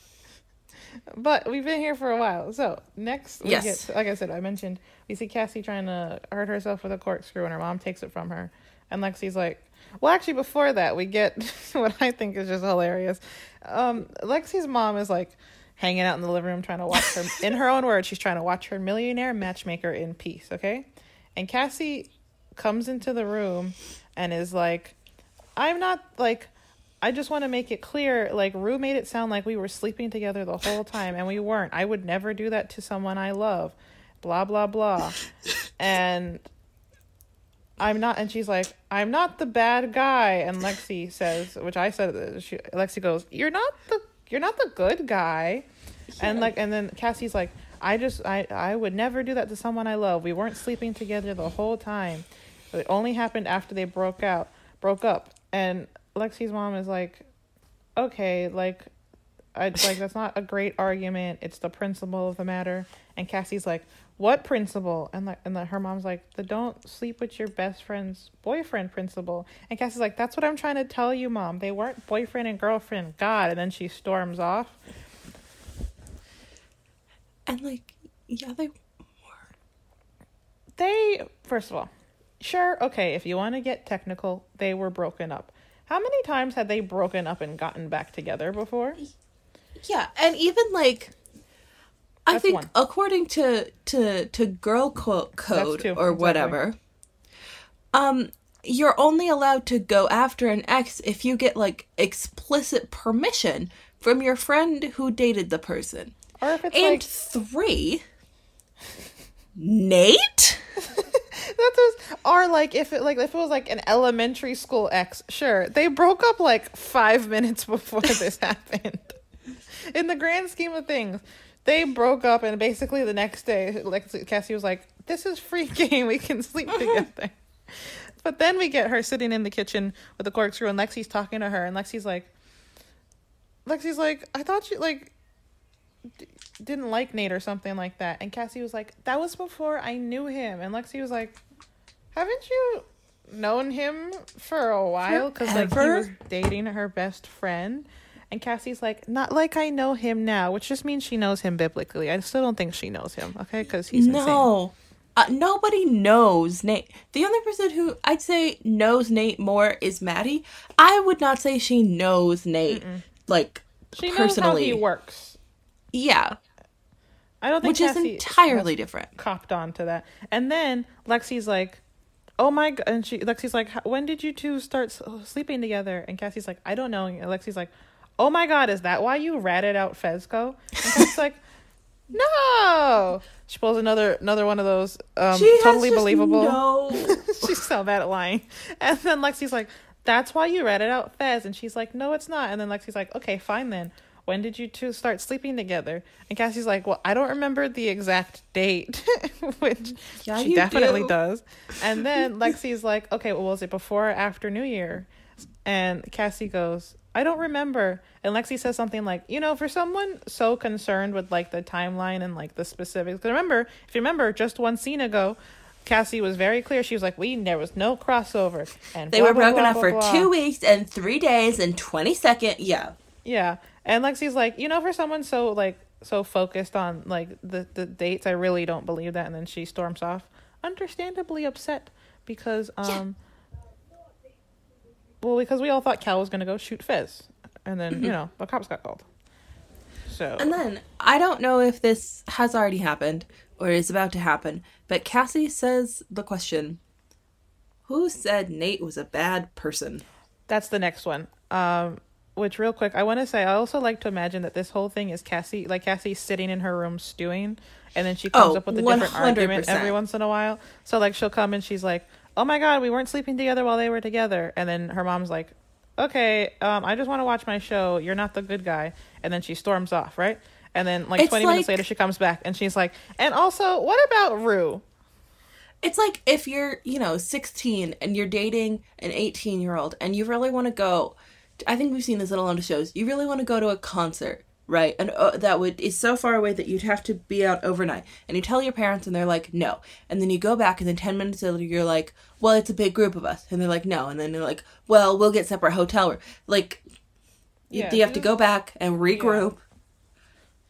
but we've been here for a while. So next, we yes, get, like I said, I mentioned we see Cassie trying to hurt herself with a corkscrew, and her mom takes it from her. And Lexi's like, well, actually, before that, we get what I think is just hilarious. Um, Lexi's mom is like, hanging out in the living room trying to watch her, in her own words, she's trying to watch her Millionaire Matchmaker in peace, okay? And Cassie comes into the room and is like, I'm not, like, I just want to make it clear, like, Rue made it sound like we were sleeping together the whole time, and we weren't. I would never do that to someone I love, blah, blah, blah. And I'm not, and she's like, I'm not the bad guy. And Lexi says, which I said, she, Lexi goes, you're not the You're not the good guy. Yeah. And like, and then Cassie's like, I just, I, I would never do that to someone I love. We weren't sleeping together the whole time. It only happened after they broke out, broke up. And Lexi's mom is like, okay, like, I like that's not a great argument. It's the principle of the matter. And Cassie's like, what principle? And like, and the, her mom's like, the don't sleep with your best friend's boyfriend principle. And Cassie's like, that's what I'm trying to tell you, Mom. They weren't boyfriend and girlfriend. God. And then she storms off. And like, yeah, they were. They, first of all, sure, okay, if you want to get technical, they were broken up. How many times had they broken up and gotten back together before? Yeah, and even like, I That's think one. according to to to girl co- code or exactly. whatever, um, you're only allowed to go after an ex if you get like explicit permission from your friend who dated the person. Or if it's and like... three, Nate. That was, or like if it like if it was like an elementary school ex, sure, they broke up like five minutes before this happened. In the grand scheme of things, they broke up, and basically the next day, like Cassie was like, "This is free game. We can sleep together." But then we get her sitting in the kitchen with a corkscrew, and Lexi's talking to her, and Lexi's like, "Lexi's like, I thought you like." D- didn't like Nate or something like that. And Cassie was like, that was before I knew him. And Lexi was like, haven't you known him for a while? Because like he was dating her best friend. And Cassie's like, not like I know him now, which just means she knows him biblically. I still don't think she knows him, okay? Because he's no insane. Uh, nobody knows Nate. The only person who I'd say knows Nate more is Maddie. I would not say she knows Nate. Mm-mm. Like she personally. Knows how he works. Yeah. I don't think Which Cassie is entirely different. Copped on to that. And then Lexi's like, oh my God. And she, Lexi's like, when did you two start sleeping together? And Cassie's like, I don't know. And Lexi's like, oh my God, is that why you ratted out Fezco? And Cassie's like, no. She pulls another another one of those um, she totally believable. No. She's so bad at lying. And then Lexi's like, that's why you ratted out Fez. And she's like, no, it's not. And then Lexi's like, okay, fine then. When did you two start sleeping together? And Cassie's like, well, I don't remember the exact date, which yeah, she definitely do. does. And then Lexi's like, okay, well, was it before or after New Year? And Cassie goes, I don't remember. And Lexi says something like, you know, for someone so concerned with like the timeline and like the specifics, because remember, if you remember, just one scene ago, Cassie was very clear. She was like, we there was no crossover. And they blah, were broken blah, blah, up blah, for two weeks and three days and twenty seconds. Yeah. Yeah. And Lexi's like, you know, for someone so like so focused on like the, the dates, I really don't believe that. And then she storms off, understandably upset because um, yeah. well, because we all thought Cal was gonna go shoot Fez, and then mm-hmm. you know the cops got called. So and then I don't know if this has already happened or is about to happen, but Cassie says the question, "Who said Nate was a bad person?" That's the next one. Um. Which real quick, I want to say, I also like to imagine that this whole thing is Cassie, like Cassie sitting in her room stewing, and then she comes oh, up with a different one hundred percent argument every once in a while. So like she'll come and she's like, oh my God, we weren't sleeping together while they were together. And then her mom's like, okay, um, I just want to watch my show. You're not the good guy. And then she storms off, right? And then like it's twenty like, minutes later, she comes back and she's like, and also, what about Rue? It's like if you're, you know, sixteen and you're dating an eighteen year old and you really want to go... I think we've seen this in a lot of shows. You really want to go to a concert, right? And uh, that would is so far away that you'd have to be out overnight. And you tell your parents, and they're like, no. And then you go back, and then ten minutes later, you're like, well, it's a big group of us. And they're like, no. And then they're like, well, we'll get separate hotel room. Like, yeah, you have to go back and regroup. Yeah.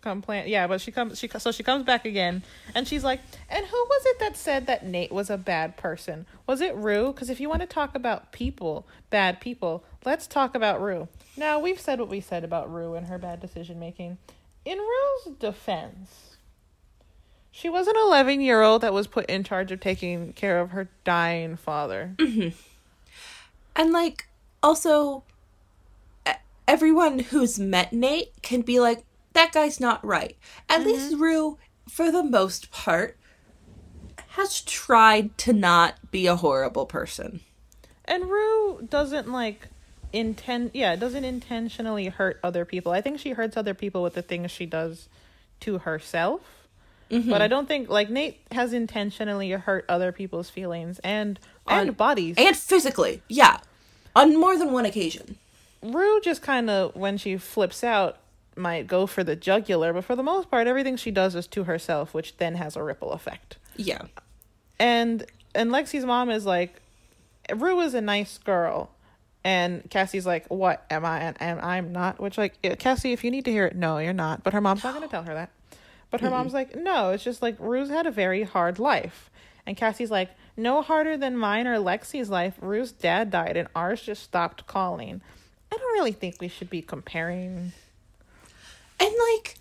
Complain, yeah, but she comes. She so she comes back again, and she's like, and who was it that said that Nate was a bad person? Was it Rue? Because if you want to talk about people, bad people, let's talk about Rue. Now we've said what we said about Rue and her bad decision making. In Rue's defense, she was an eleven year old that was put in charge of taking care of her dying father, mm-hmm. and like also, everyone who's met Nate can be like, that guy's not right. At mm-hmm. least Rue, for the most part, has tried to not be a horrible person. And Rue doesn't, like, intend... Yeah, doesn't intentionally hurt other people. I think she hurts other people with the things she does to herself. Mm-hmm. But I don't think, like, Nate has intentionally hurt other people's feelings and and on, bodies. And physically, yeah. On more than one occasion. Rue just kind of, when she flips out, might go for the jugular, but for the most part, everything she does is to herself, which then has a ripple effect. Yeah. And and Lexi's mom is like, Rue is a nice girl. And Cassie's like, what am I? And, and I'm not. Which, like, Cassie, if you need to hear it, no, you're not. But her mom's not going to tell her that. But her mm-hmm. mom's like, no, it's just like Rue's had a very hard life. And Cassie's like, no harder than mine or Lexi's life. Rue's dad died and ours just stopped calling. I don't really think we should be comparing. And, like,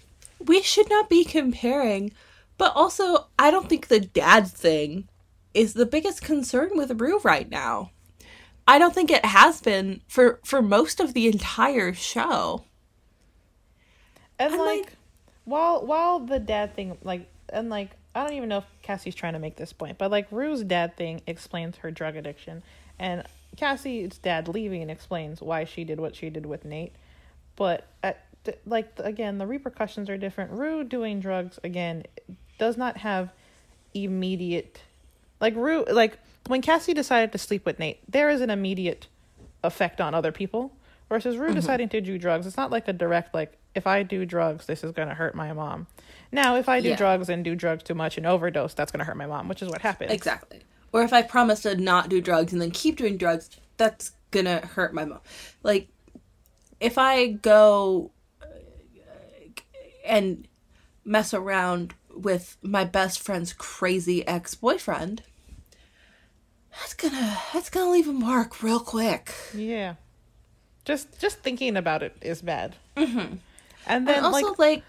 we should not be comparing. But also, I don't think the dad thing is the biggest concern with Rue right now. I don't think it has been for, for most of the entire show. And, and like, like, while while the dad thing, like, and, like, I don't even know if Cassie's trying to make this point, but, like, Rue's dad thing explains her drug addiction. And Cassie's dad leaving explains why she did what she did with Nate. But, at, like, again, the repercussions are different. Rue doing drugs, again, does not have immediate... Like, Rue, like... When Cassie decided to sleep with Nate, there is an immediate effect on other people. Versus Rue mm-hmm. deciding to do drugs, it's not like a direct, like, if I do drugs, this is going to hurt my mom. Now, if I do yeah. drugs and do drugs too much and overdose, that's going to hurt my mom, which is what happens. Exactly. Or if I promise to not do drugs and then keep doing drugs, that's going to hurt my mom. Like, if I go and mess around with my best friend's crazy ex-boyfriend... That's gonna that's gonna leave a mark real quick. Yeah, just just thinking about it is bad. Mm-hmm. And then and also like, like,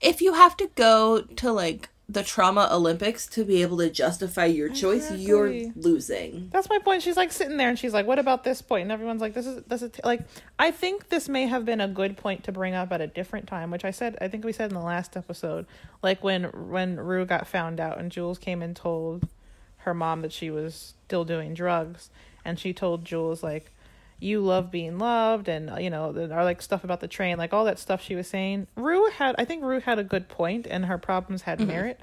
if you have to go to like the trauma Olympics to be able to justify your choice, exactly. You're losing. That's my point. She's like sitting there and she's like, "What about this point?" And everyone's like, "This is this is t-. like." I think this may have been a good point to bring up at a different time, which I said I think we said in the last episode, like when when Rue got found out and Jules came and told her mom that she was still doing drugs, and she told Jules like, you love being loved, and you know, or like stuff about the train, like all that stuff she was saying. Rue had I think Rue had a good point, and her problems had mm-hmm. merit.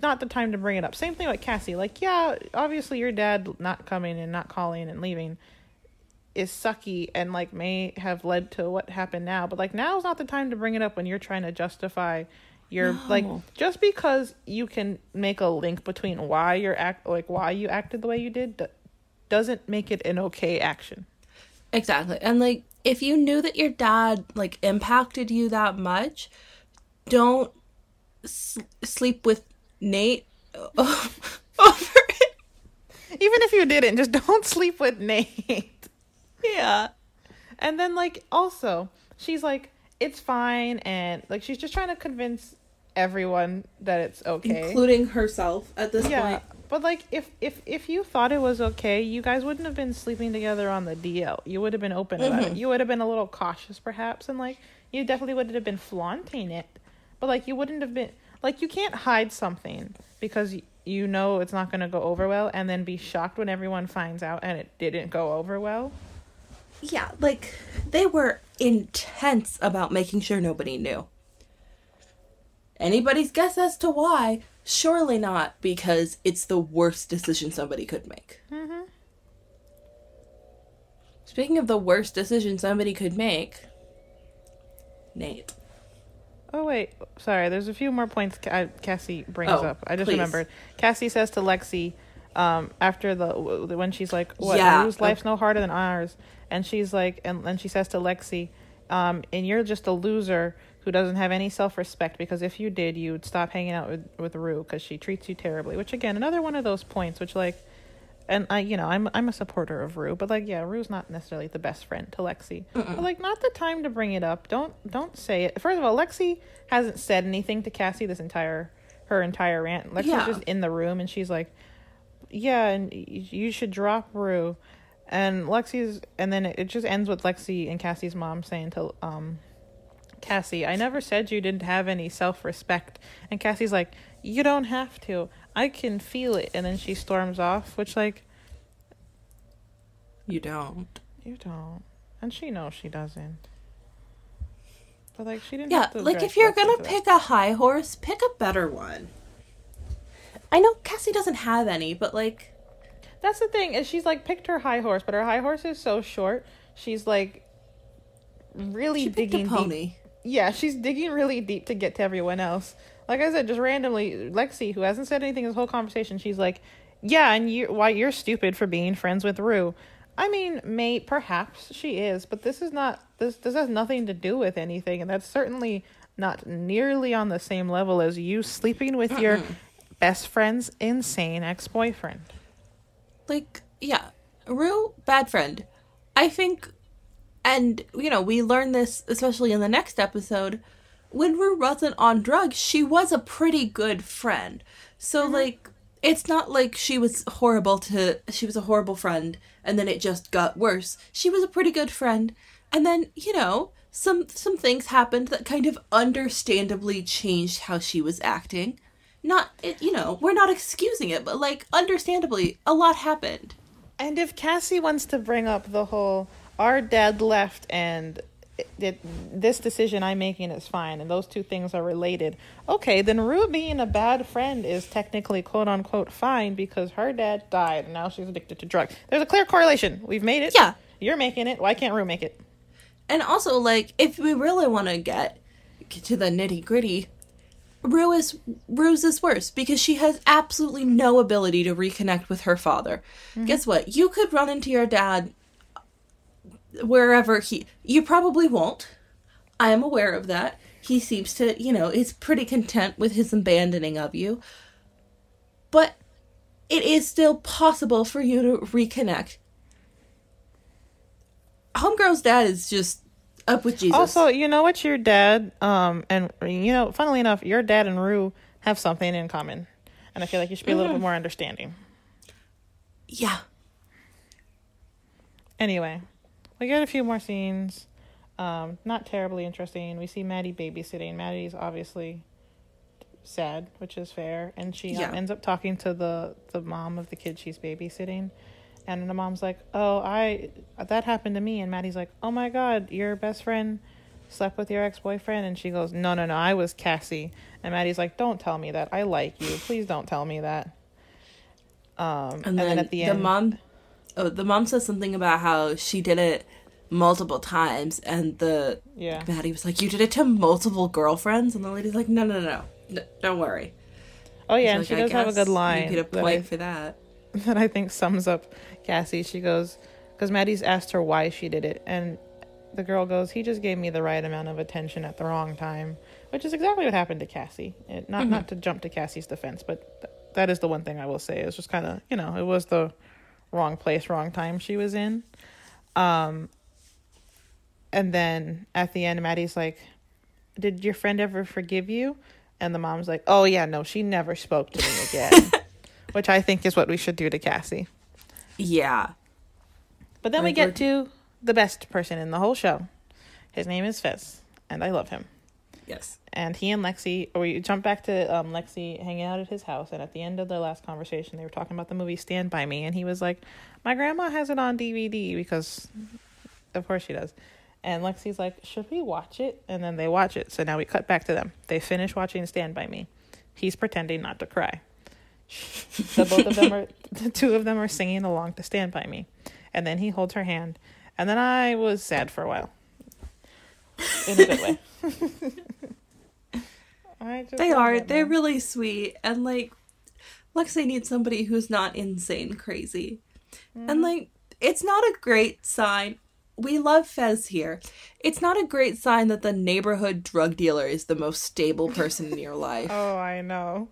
Not the time to bring it up. Same thing with Cassie, like, yeah, obviously your dad not coming and not calling and leaving is sucky and like may have led to what happened now, but like now's not the time to bring it up when you're trying to justify You're no. like, just because you can make a link between why you're act like why you acted the way you did d- doesn't make it an okay action. Exactly. And like, if you knew that your dad like impacted you that much, don't s- sleep with Nate over it. Even if you didn't, just don't sleep with Nate. Yeah. And then like, also, she's like, it's fine, and like she's just trying to convince everyone that it's okay, including herself at this yeah, point. But like if if if you thought it was okay, you guys wouldn't have been sleeping together on the D L. You would have been open mm-hmm. about it. You would have been a little cautious perhaps, and like you definitely wouldn't have been flaunting it, but like you wouldn't have been like, you can't hide something because you know it's not going to go over well and then be shocked when everyone finds out and it didn't go over well. Yeah, like, they were intense about making sure nobody knew. Anybody's guess as to why? Surely not, because it's the worst decision somebody could make. Mm-hmm. Speaking of the worst decision somebody could make, Nate. Oh, wait. Sorry, there's a few more points Cassie brings oh, up. I just please. remembered. Cassie says to Lexi, um, after the, when she's like, what, yeah, whose life's okay. no harder than ours? And she's like, and then she says to Lexi, um, and you're just a loser who doesn't have any self-respect, because if you did, you would stop hanging out with, with Rue because she treats you terribly. Which, again, another one of those points, which, like, and I, you know, I'm I'm a supporter of Rue, but, like, yeah, Rue's not necessarily the best friend to Lexi. Mm-mm. But, like, not the time to bring it up. Don't don't say it. First of all, Lexi hasn't said anything to Cassie this entire, her entire rant. Lexi's yeah. just in the room, and she's like, yeah, and you should drop Rue. And Lexi's, and then it just ends with Lexi and Cassie's mom saying to um, Cassie, I never said you didn't have any self-respect. And Cassie's like, you don't have to. I can feel it. And then she storms off, which, like... You don't. You don't. And she knows she doesn't. So, like, she didn't yeah, have to like, if you're going to pick a high horse, pick a better one. I know Cassie doesn't have any, but, like... That's the thing, is she's, like, picked her high horse, but her high horse is so short. She's, like, really she digging picked a pony. Deep. Yeah, she's digging really deep to get to everyone else. Like I said, just randomly, Lexi, who hasn't said anything this whole conversation, she's like, yeah, and you, why you're stupid for being friends with Rue. I mean, mate, perhaps she is, but this is not, this, this has nothing to do with anything, and that's certainly not nearly on the same level as you sleeping with mm-hmm. your best friend's insane ex-boyfriend. Like, yeah, Rue, bad friend. I think, and, you know, we learn this, especially in the next episode, when Rue wasn't on drugs, she was a pretty good friend. So, mm-hmm. like, it's not like she was horrible to, she was a horrible friend, and then it just got worse. She was a pretty good friend, and then, you know, some some things happened that kind of understandably changed how she was acting. Not, it, you know, we're not excusing it, but, like, understandably, a lot happened. And if Cassie wants to bring up the whole, our dad left and it, it, this decision I'm making is fine, and those two things are related, okay, then Rue being a bad friend is technically quote-unquote fine because her dad died and now she's addicted to drugs. There's a clear correlation. We've made it. Yeah. You're making it. Why can't Rue make it? And also, like, if we really want to get to the nitty-gritty, Rue is, Rue's is worse because she has absolutely no ability to reconnect with her father. Mm-hmm. Guess what? You could run into your dad wherever he... You probably won't. I am aware of that. He seems to, you know, is pretty content with his abandoning of you. But it is still possible for you to reconnect. Homegirl's dad is just up with Jesus. Also, you know what your dad, um, and, you know, funnily enough, your dad and Rue have something in common. And I feel like you should be a little mm. bit more understanding. Yeah. Anyway. We get a few more scenes. Um, not terribly interesting. We see Maddie babysitting. Maddie's obviously sad, which is fair. And she yeah. um, ends up talking to the, the mom of the kid she's babysitting. And the mom's like, oh, I that happened to me. And Maddie's like, oh, my God, your best friend slept with your ex-boyfriend. And she goes, no, no, no, I was Cassie. And Maddie's like, don't tell me that. I like you. Please don't tell me that. Um, and, and then, then at the, the end... Mom- Oh, the mom says something about how she did it multiple times, and the yeah. Maddie was like, you did it to multiple girlfriends? And the lady's like, no, no, no, no don't worry. Oh, yeah, and like, she does have a good line. You get a point I, for that. That I think sums up Cassie. She goes, because Maddie's asked her why she did it, and the girl goes, he just gave me the right amount of attention at the wrong time, which is exactly what happened to Cassie. It, not, mm-hmm. not to jump to Cassie's defense, but th- that is the one thing I will say. It's just kind of, you know, it was the... wrong place, wrong time she was in. Um, and then at the end, Maddie's like, did your friend ever forgive you? And the mom's like, oh, yeah, no, she never spoke to me again. Which I think is what we should do to Cassie. Yeah. But then like, we get we're... to the best person in the whole show. His name is Fez, and I love him. Yes. And he and Lexi, or we jump back to um, Lexi hanging out at his house. And at the end of their last conversation, they were talking about the movie Stand By Me. And he was like, my grandma has it on D V D because, of course, she does. And Lexi's like, should we watch it? And then they watch it. So now we cut back to them. They finish watching Stand By Me. He's pretending not to cry. The, both of them are, the two of them are singing along to Stand By Me. And then he holds her hand. And then I was sad for a while. In a good way. I just they are. They're really sweet. And, like, Lexi needs somebody who's not insane crazy. Mm. And, like, it's not a great sign. We love Fez here. It's not a great sign that the neighborhood drug dealer is the most stable person in your life. Oh, I know.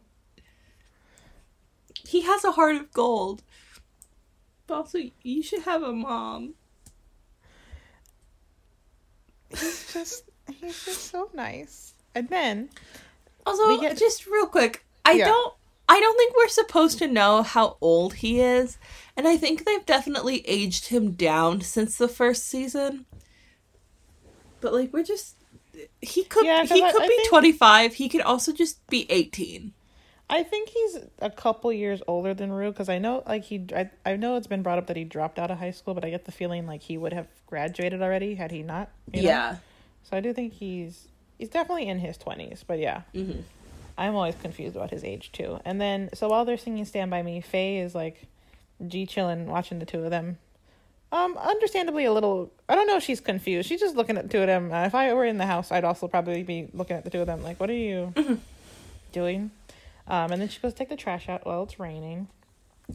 He has a heart of gold. But also, you should have a mom. He's just, he's just so nice. And then... Also, get... just real quick, I yeah. don't I don't think we're supposed to know how old he is. And I think they've definitely aged him down since the first season. But, like, we're just... He could, yeah, he I, could I be think... twenty-five. He could also just be eighteen. I think he's a couple years older than Rue. Because I know, like, he... I, I know it's been brought up that he dropped out of high school. But I get the feeling, like, he would have graduated already had he not. You know? Yeah. So I do think he's... He's definitely in his twenties, but yeah. Mm-hmm. I'm always confused about his age, too. And then, so while they're singing Stand By Me, Faye is, like, G-chilling, watching the two of them. Um, understandably a little, I don't know if she's confused. She's just looking at the two of them. Uh, if I were in the house, I'd also probably be looking at the two of them, like, what are you mm-hmm. doing? Um, and then she goes to take the trash out while it's raining.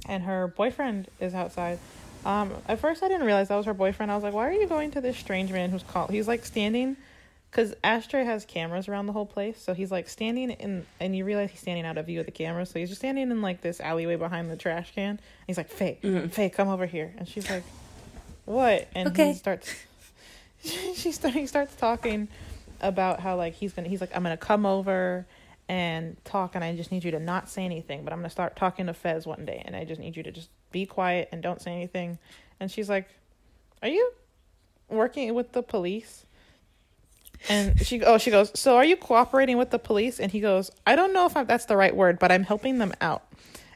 And her boyfriend is outside. Um, at first, I didn't realize that was her boyfriend. I was like, why are you going to this strange man who's called? He's, like, standing... Because Ashtray has cameras around the whole place, so he's, like, standing in, and you realize he's standing out of view of the camera, so he's just standing in, like, this alleyway behind the trash can, and he's like, Faye, mm-hmm. Faye, come over here, and she's like, what? And okay. he starts, she start, he starts talking about how, like, he's gonna, he's like, I'm gonna come over and talk, and I just need you to not say anything, but I'm gonna start talking to Fez one day, and I just need you to just be quiet and don't say anything, and she's like, are you working with the police? And she oh she goes, so are you cooperating with the police? And he goes, I don't know if I'm, that's the right word, but I'm helping them out.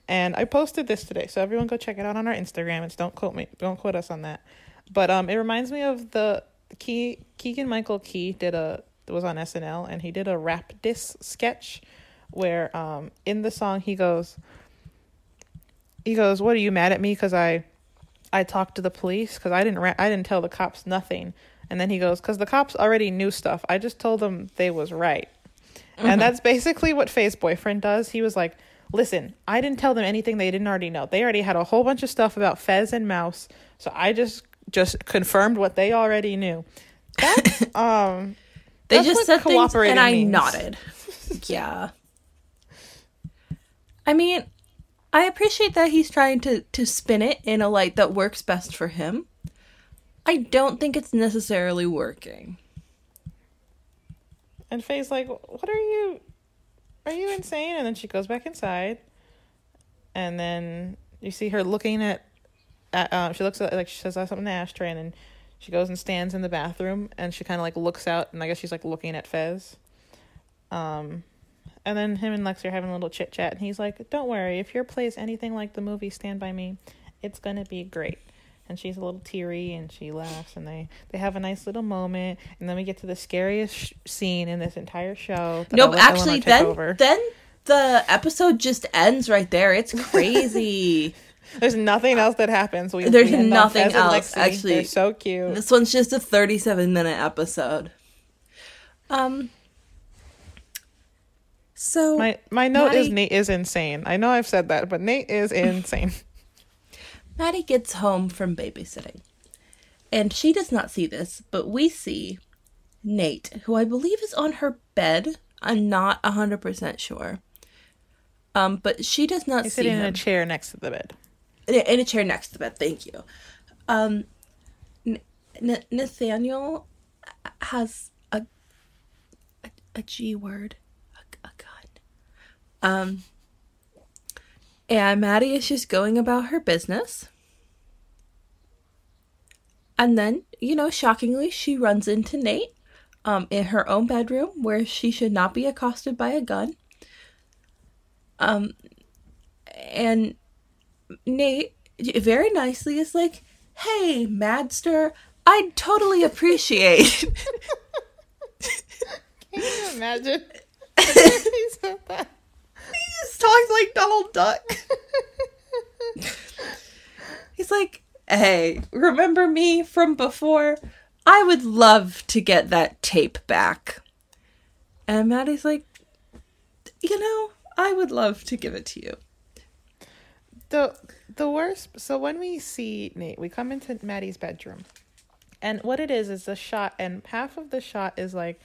And I posted this today, so everyone go check it out on our Instagram. It's don't quote me, don't quote us on that. But um, it reminds me of the Key Keegan-Michael Key did a was on S N L, and he did a rap diss sketch where um in the song he goes, he goes, what are you mad at me? Because I I talked to the police because I didn't ra- I didn't tell the cops nothing. And then he goes, because the cops already knew stuff. I just told them they was right. Mm-hmm. And that's basically what Faye's boyfriend does. He was like, listen, I didn't tell them anything they didn't already know. They already had a whole bunch of stuff about Fez and Mouse. So I just just confirmed what they already knew. That's, um, they that's just said things and I means. nodded. Yeah. I mean, I appreciate that he's trying to, to spin it in a light that works best for him. I don't think it's necessarily working. And Faye's like, what are you, are you insane? And then she goes back inside. And then you see her looking at, at um, she looks at, like, she says something to Ashtray. And then she goes and stands in the bathroom. And she kind of, like, looks out. And I guess she's, like, looking at Fez. Um, and then him and Lexi are having a little chit-chat. And he's like, don't worry. If your play's anything like the movie Stand By Me, it's going to be great. And she's a little teary, and she laughs, and they, they have a nice little moment. And then we get to the scariest sh- scene in this entire show. Nope, actually, then, then the episode just ends right there. It's crazy. There's nothing else that happens. We There's nothing else, actually. They're so cute. This one's just a thirty-seven minute episode. Um... So... My, my note Maddie... is Nate is insane. I know I've said that, but Nate is insane. Maddie gets home from babysitting, and she does not see this, but we see Nate, who I believe is on her bed. I'm not one hundred percent sure, um, but she does not He's see him. He's sitting in a chair next to the bed. In a, in a chair next to the bed, thank you. Um, N- N- Nathaniel has a, a, a G word, a, a gun. Um... And Maddie is just going about her business. And then, you know, shockingly, she runs into Nate um, in her own bedroom where she should not be accosted by a gun. Um, and Nate very nicely is like, hey, Madster, I'd totally appreciate. Can you imagine? He said that. He just talks like Donald Duck. He's like, hey, remember me from before? I would love to get that tape back. And Maddie's like, you know, I would love to give it to you. The the worst, so when we see Nate, we come into Maddie's bedroom. And what it is is a shot, and half of the shot is like,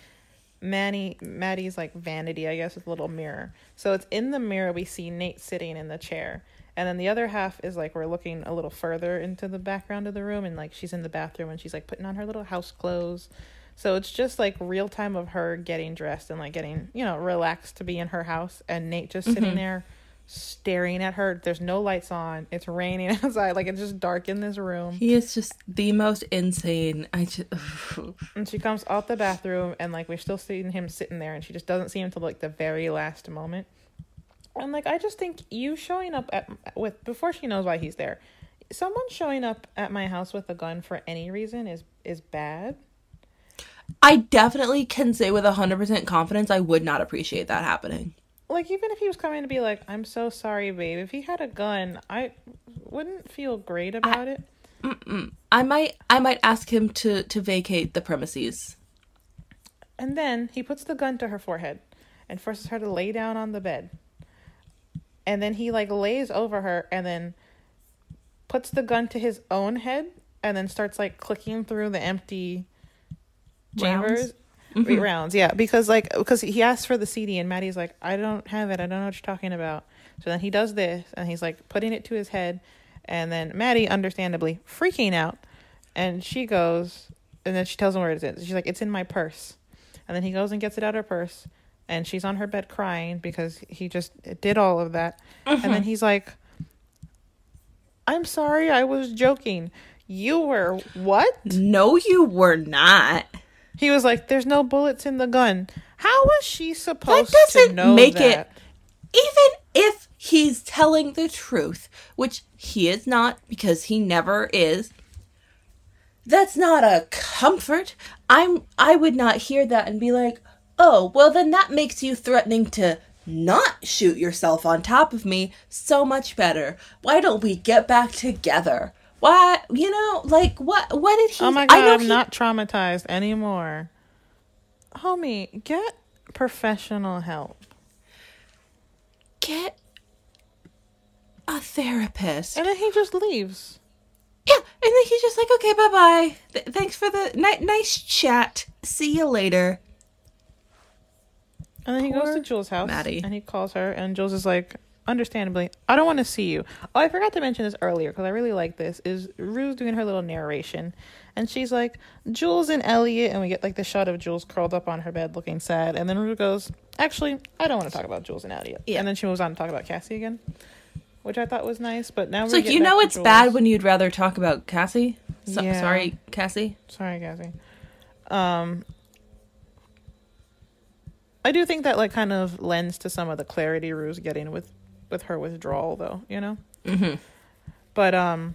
Maddie, Maddie's like vanity, I guess, with a little mirror. So it's in the mirror we see Nate sitting in the chair, and then the other half is like we're looking a little further into the background of the room, and like she's in the bathroom and she's like putting on her little house clothes. So it's just like real time of her getting dressed and like getting, you know, relaxed to be in her house, and Nate just mm-hmm. sitting there staring at her. There's no lights on. It's raining outside. Like, it's just dark in this room. He is just the most insane. I just. And she comes out the bathroom, and like we're still seeing him sitting there, and she just doesn't see him till like the very last moment. And like I just think you showing up at with before she knows why he's there. Someone showing up at my house with a gun for any reason is is bad. I definitely can say with one hundred percent confidence I would not appreciate that happening. Like, even if he was coming to be like, I'm so sorry, babe. If he had a gun, I wouldn't feel great about I, it. Mm-mm. I might I might ask him to, to vacate the premises. And then he puts the gun to her forehead and forces her to lay down on the bed. And then he, like, lays over her and then puts the gun to his own head and then starts, like, clicking through the empty chambers. Rounds? Mm-hmm. Rounds, yeah. Because, like, because he asks for the C D and Maddie's like, I don't have it. I don't know what you're talking about. So then he does this and he's, like, putting it to his head. And then Maddie, understandably, freaking out. And she goes, and then she tells him where it is. She's like, it's in my purse. And then he goes and gets it out of her purse. And she's on her bed crying because he just did all of that. Mm-hmm. And then he's like, I'm sorry, I was joking. You were what? No, you were not. He was like, there's no bullets in the gun. How was she supposed that doesn't to know make that? It, even if he's telling the truth, which he is not because he never is, that's not a comfort. I'm, I would not hear that and be like, oh, well, then that makes you threatening to not shoot yourself on top of me so much better. Why don't we get back together? Why, you know, like, what What did he... Oh, my God, I know I'm he... not traumatized anymore. Homie, get professional help. Get a therapist. And then he just leaves. Yeah, and then he's just like, okay, bye-bye. Th- thanks for the ni- nice chat. See you later. And then Poor he goes to Jules' house, Maddie. And he calls her, and Jules is like, understandably, I don't want to see you. Oh, I forgot to mention this earlier, because I really like this, is Rue's doing her little narration, and she's like, Jules and Elliot, and we get like the shot of Jules curled up on her bed looking sad, and then Rue goes, actually, I don't want to talk about Jules and Elliot. Yeah. And then she moves on to talk about Cassie again, which I thought was nice, but now we're so, like, you know it's Jules. Bad when you'd rather talk about Cassie? So- yeah. Sorry, Cassie. Sorry, Cassie. Um... I do think that, like, kind of lends to some of the clarity Rue's getting with, with her withdrawal, though, you know? Mm-hmm. But um,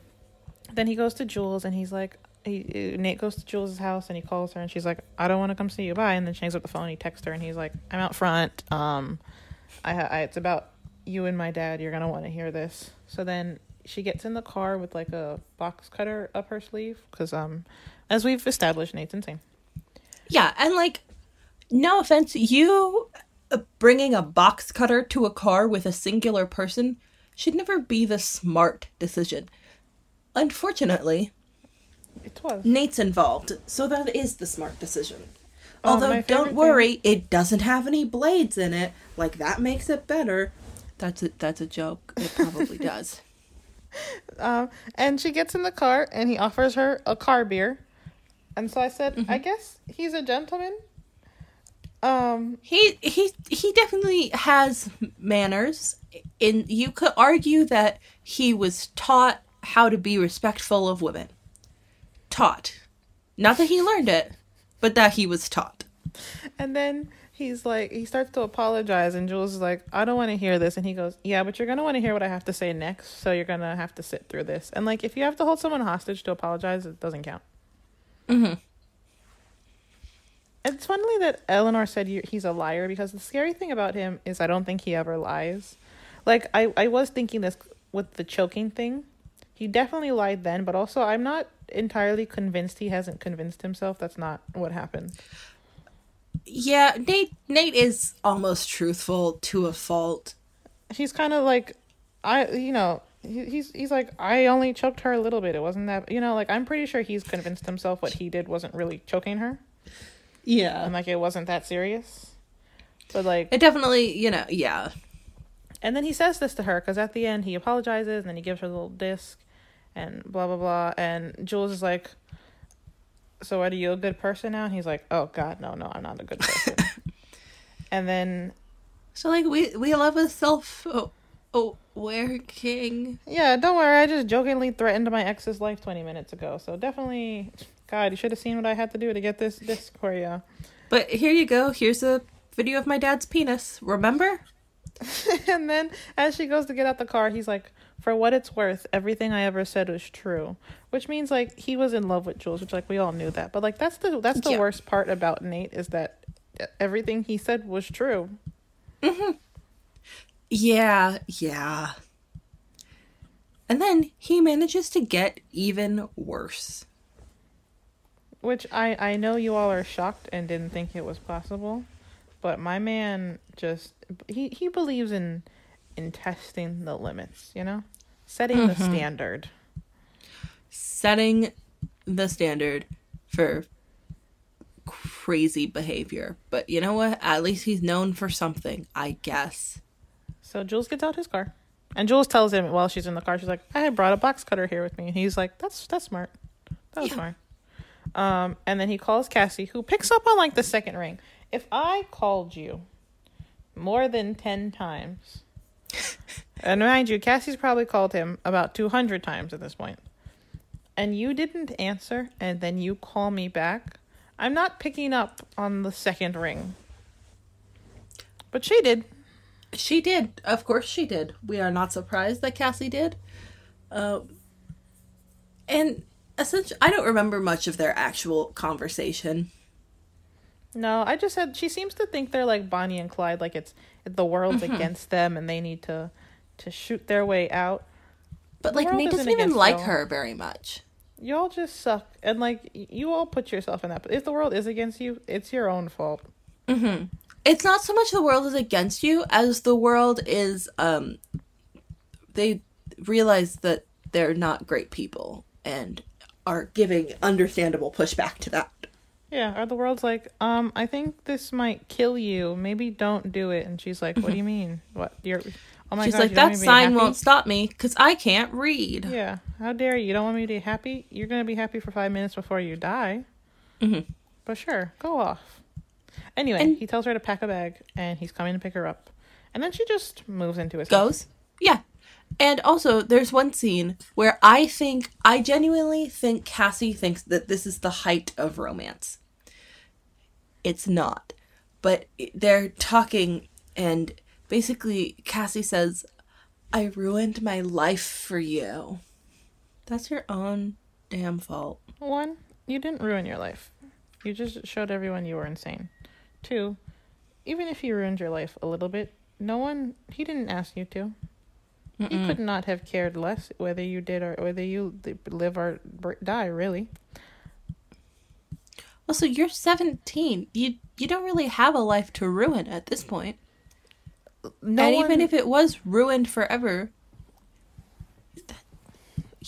then he goes to Jules, and he's like, he, Nate goes to Jules' house, and he calls her, and she's like, I don't want to come see you, bye. And then she hangs up the phone, and he texts her, and he's like, I'm out front. Um, I, I it's about you and my dad. You're going to want to hear this. So then she gets in the car with, like, a box cutter up her sleeve, because, um, as we've established, Nate's insane. Yeah, and, like... No offense, you bringing a box cutter to a car with a singular person should never be the smart decision. Unfortunately, it was. Nate's involved, so that is the smart decision. Oh, although, don't worry, thing... it doesn't have any blades in it. Like, that makes it better. That's a, that's a joke. It probably does. Um, and she gets in the car, and he offers her a car beer. And so I said, mm-hmm. I guess he's a gentleman. Um, he he he definitely has manners. In you could argue that he was taught how to be respectful of women. Taught, not that he learned it, but that he was taught. And then he's like, he starts to apologize, and Jules is like, I don't want to hear this. And he goes, yeah, but you're gonna want to hear what I have to say next, so you're gonna have to sit through this. And, like, if you have to hold someone hostage to apologize, it doesn't count. Mm-hmm. It's funny that Eleanor said he's a liar, because the scary thing about him is I don't think he ever lies. Like, I, I was thinking this with the choking thing. He definitely lied then, but also I'm not entirely convinced he hasn't convinced himself that's not what happened. Yeah, Nate Nate is almost truthful to a fault. He's kind of like, I you know... He's he's like, I only choked her a little bit. It wasn't that... You know, like, I'm pretty sure he's convinced himself what he did wasn't really choking her. Yeah. And, like, it wasn't that serious. But, like... It definitely, you know, yeah. And then he says this to her, because at the end he apologizes, and then he gives her a little disc, and blah, blah, blah. And Jules is like, so are you a good person now? And he's like, oh, God, no, no, I'm not a good person. And then... So, like, we, we love a self... Oh, oh, we're king. Yeah, don't worry, I just jokingly threatened my ex's life twenty minutes ago. So, definitely... God, you should have seen what I had to do to get this disc for you. But here you go. Here's a video of my dad's penis. Remember? And then as she goes to get out the car, he's like, For what it's worth, everything I ever said was true, which means like he was in love with Jules, which like we all knew that, but like that's the that's the yeah. worst part about Nate is that everything he said was true. Mm-hmm. Yeah, yeah. And then he manages to get even worse. Which I, I know you all are shocked and didn't think it was possible, but my man just, he, he believes in, in testing the limits, you know? Setting mm-hmm. the standard. Setting the standard for crazy behavior. But you know what? At least he's known for something, I guess. So Jules gets out his car. And Jules tells him while she's in the car, she's like, I brought a box cutter here with me. And he's like, that's that's smart. That was yeah. smart. Um, and then he calls Cassie, who picks up on, like, the second ring. If I called you more than ten times, and mind you, Cassie's probably called him about two hundred times at this point, and you didn't answer, and then you call me back, I'm not picking up on the second ring. But she did. She did. Of course she did. We are not surprised that Cassie did. Uh, and essentially, I don't remember much of their actual conversation. No, I just said she seems to think they're like Bonnie and Clyde, like it's the world's mm-hmm. against them and they need to, to shoot their way out. But the like Nate doesn't even like y'all. her very much. Y'all just suck. And like you all put yourself in that. If the world is against you, it's your own fault. Mm-hmm. It's not so much the world is against you as the world is, um, they realize that they're not great people and are giving understandable pushback to that. Yeah, or the world's like, um, I think this might kill you. Maybe don't do it. And she's like, what do you mean? What? You're, oh my she's gosh, like, that sign won't stop me because I can't read. Yeah, how dare you? You don't want me to be happy? You're going to be happy for five minutes before you die. Mm-hmm. But sure, go off. Anyway, and he tells her to pack a bag, and he's coming to pick her up. And then she just moves into his Goes? House. Yeah. And also, there's one scene where I think, I genuinely think Cassie thinks that this is the height of romance. It's not. But they're talking, and basically Cassie says, I ruined my life for you. That's your own damn fault. One, you didn't ruin your life. You just showed everyone you were insane. Two, even if you ruined your life a little bit, no one, he didn't ask you to. Mm-mm. He could not have cared less whether you did or whether you live or die, really. Also, you're seventeen. You you don't really have a life to ruin at this point. No and one... even if it was ruined forever.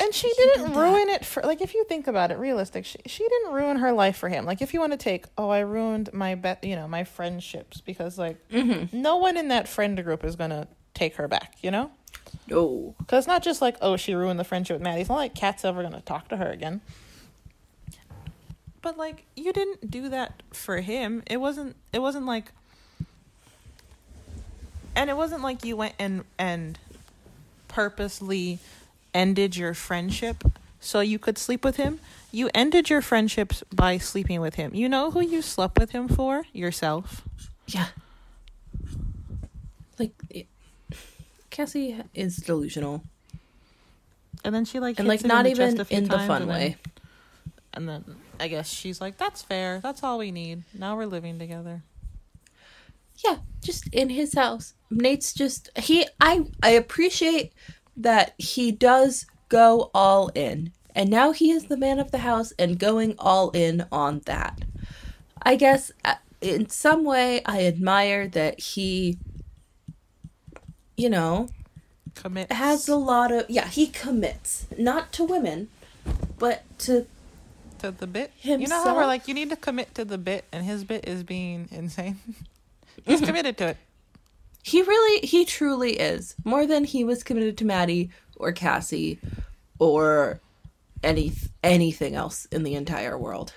And she didn't ruin it for, like, if you think about it, realistic, she, she didn't ruin her life for him. Like, if you want to take, oh, I ruined my, be- you know, my friendships, because, like, mm-hmm. no one in that friend group is going to take her back, you know? No. Because it's not just like, oh, she ruined the friendship with Maddie. It's not like Kat's ever going to talk to her again. But, like, you didn't do that for him. It wasn't, it wasn't like, and it wasn't like you went and, and purposely ended your friendship so you could sleep with him. You ended your friendships by sleeping with him. You know who you slept with him for? Yourself. Yeah. Like, it, Cassie is delusional. And then she, like, and like not even in the fun way. And then I guess she's like, that's fair. That's all we need. Now we're living together. Yeah, just in his house. Nate's just, he, I, I appreciate that he does go all in, and now he is the man of the house and going all in on that. I guess in some way I admire that he, you know, commits. Has a lot of, yeah, he commits, not to women, but to to the bit himself. You know how we're like, you need to commit to the bit, and his bit is being insane. He's mm-hmm. committed to it. He really, he truly is. More than he was committed to Maddie or Cassie or any anything else in the entire world.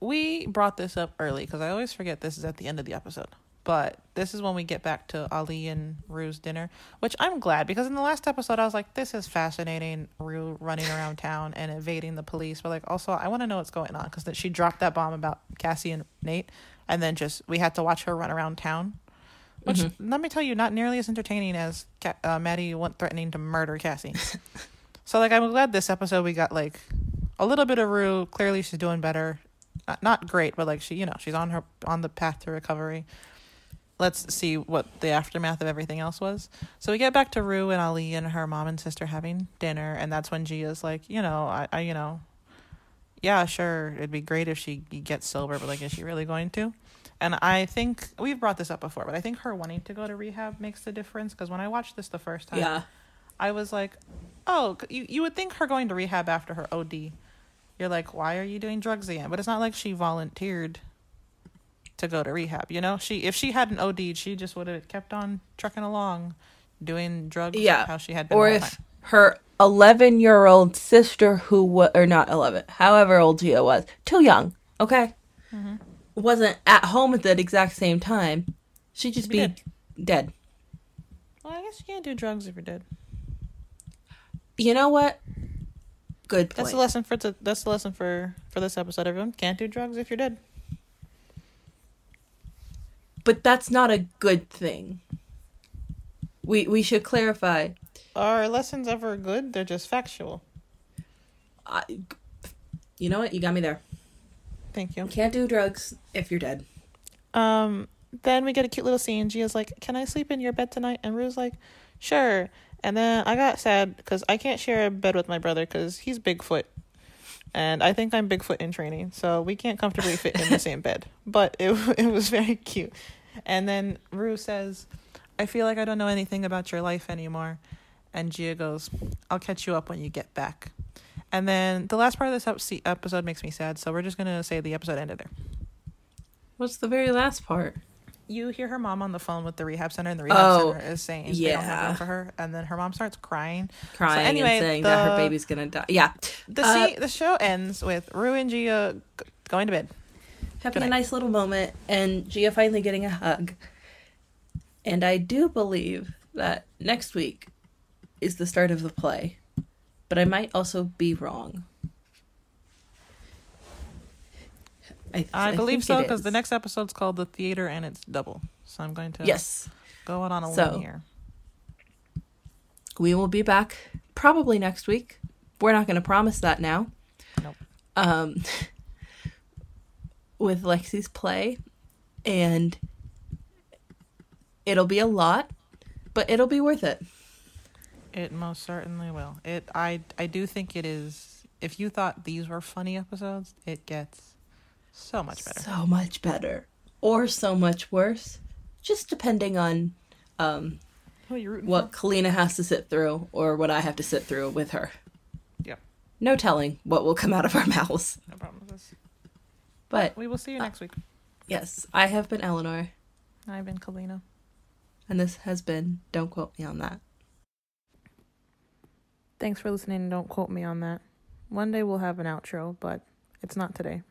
We brought this up early because I always forget this is at the end of the episode. But this is when we get back to Ali and Rue's dinner, which I'm glad, because in the last episode I was like, this is fascinating, Rue running around town and evading the police. But like, also, I want to know what's going on, because she dropped that bomb about Cassie and Nate. And then just, we had to watch her run around town. Which, mm-hmm. let me tell you, not nearly as entertaining as uh, Maddie threatening to murder Cassie. So, like, I'm glad this episode we got, like, a little bit of Rue. Clearly, she's doing better. Not, not great, but, like, she, you know, she's on her on the path to recovery. Let's see what the aftermath of everything else was. So we get back to Rue and Ali and her mom and sister having dinner, and that's when Gia's like, you know, I, I you know, yeah, sure, it'd be great if she gets sober, but, like, is she really going to? And I think, we've brought this up before, but I think her wanting to go to rehab makes the difference, because when I watched this the first time, yeah. I was like, oh, you, you would think her going to rehab after her O D, you're like, why are you doing drugs again? But it's not like she volunteered to go to rehab, you know? She if she hadn't OD'd, she just would have kept on trucking along doing drugs, yeah, how she had been. Or if time. Her eleven-year-old sister who was, or not eleven, however old Gia was, too young, okay? Mm-hmm. Wasn't at home at that exact same time, she'd just be dead. dead. Well, I guess you can't do drugs if you're dead. You know what? Good point. That's the lesson for, that's the lesson for, for this episode, everyone. Can't do drugs if you're dead. But that's not a good thing. We we should clarify. Are lessons ever good? They're just factual. I, you know what? You got me there. Thank you. You can't do drugs if you're dead. Um. Then we get a cute little scene. Gia's like, can I sleep in your bed tonight? And Rue's like, sure. And then I got sad because I can't share a bed with my brother because he's Bigfoot. And I think I'm Bigfoot in training. So we can't comfortably fit in the same bed. But it it was very cute. And then Rue says, I feel like I don't know anything about your life anymore. And Gia goes, I'll catch you up when you get back. And then the last part of this episode makes me sad, so we're just going to say the episode ended there. What's the very last part? You hear her mom on the phone with the rehab center, and the rehab oh, center is saying yeah. they don't have room for her. And then her mom starts crying. Crying so anyway, and saying the, that her baby's going to die. Yeah. The uh, see, the show ends with Rue and Gia going to bed. Having a nice little moment, and Gia finally getting a hug. And I do believe that next week is the start of the play. But I might also be wrong. I, th- I believe I so, because the next episode's called The Theater, and it's double. So I'm going to yes. go out on a so, limb here. We will be back probably next week. We're not going to promise that now. Nope. Um... with Lexi's play, and it'll be a lot, but it'll be worth it. It most certainly will. It I I do think it is. If you thought these were funny episodes, it gets so much better. So much better. Or so much worse, just depending on um Who are you rooting what for? Kalina has to sit through or what I have to sit through with her. Yeah. No telling what will come out of our mouths. No problem with this. But we will see you next uh, week. Yes. I have been Eleanor. I've been Kalina. And this has been Don't Quote Me on That. Thanks for listening. Don't quote me on that. One day we'll have an outro, but it's not today.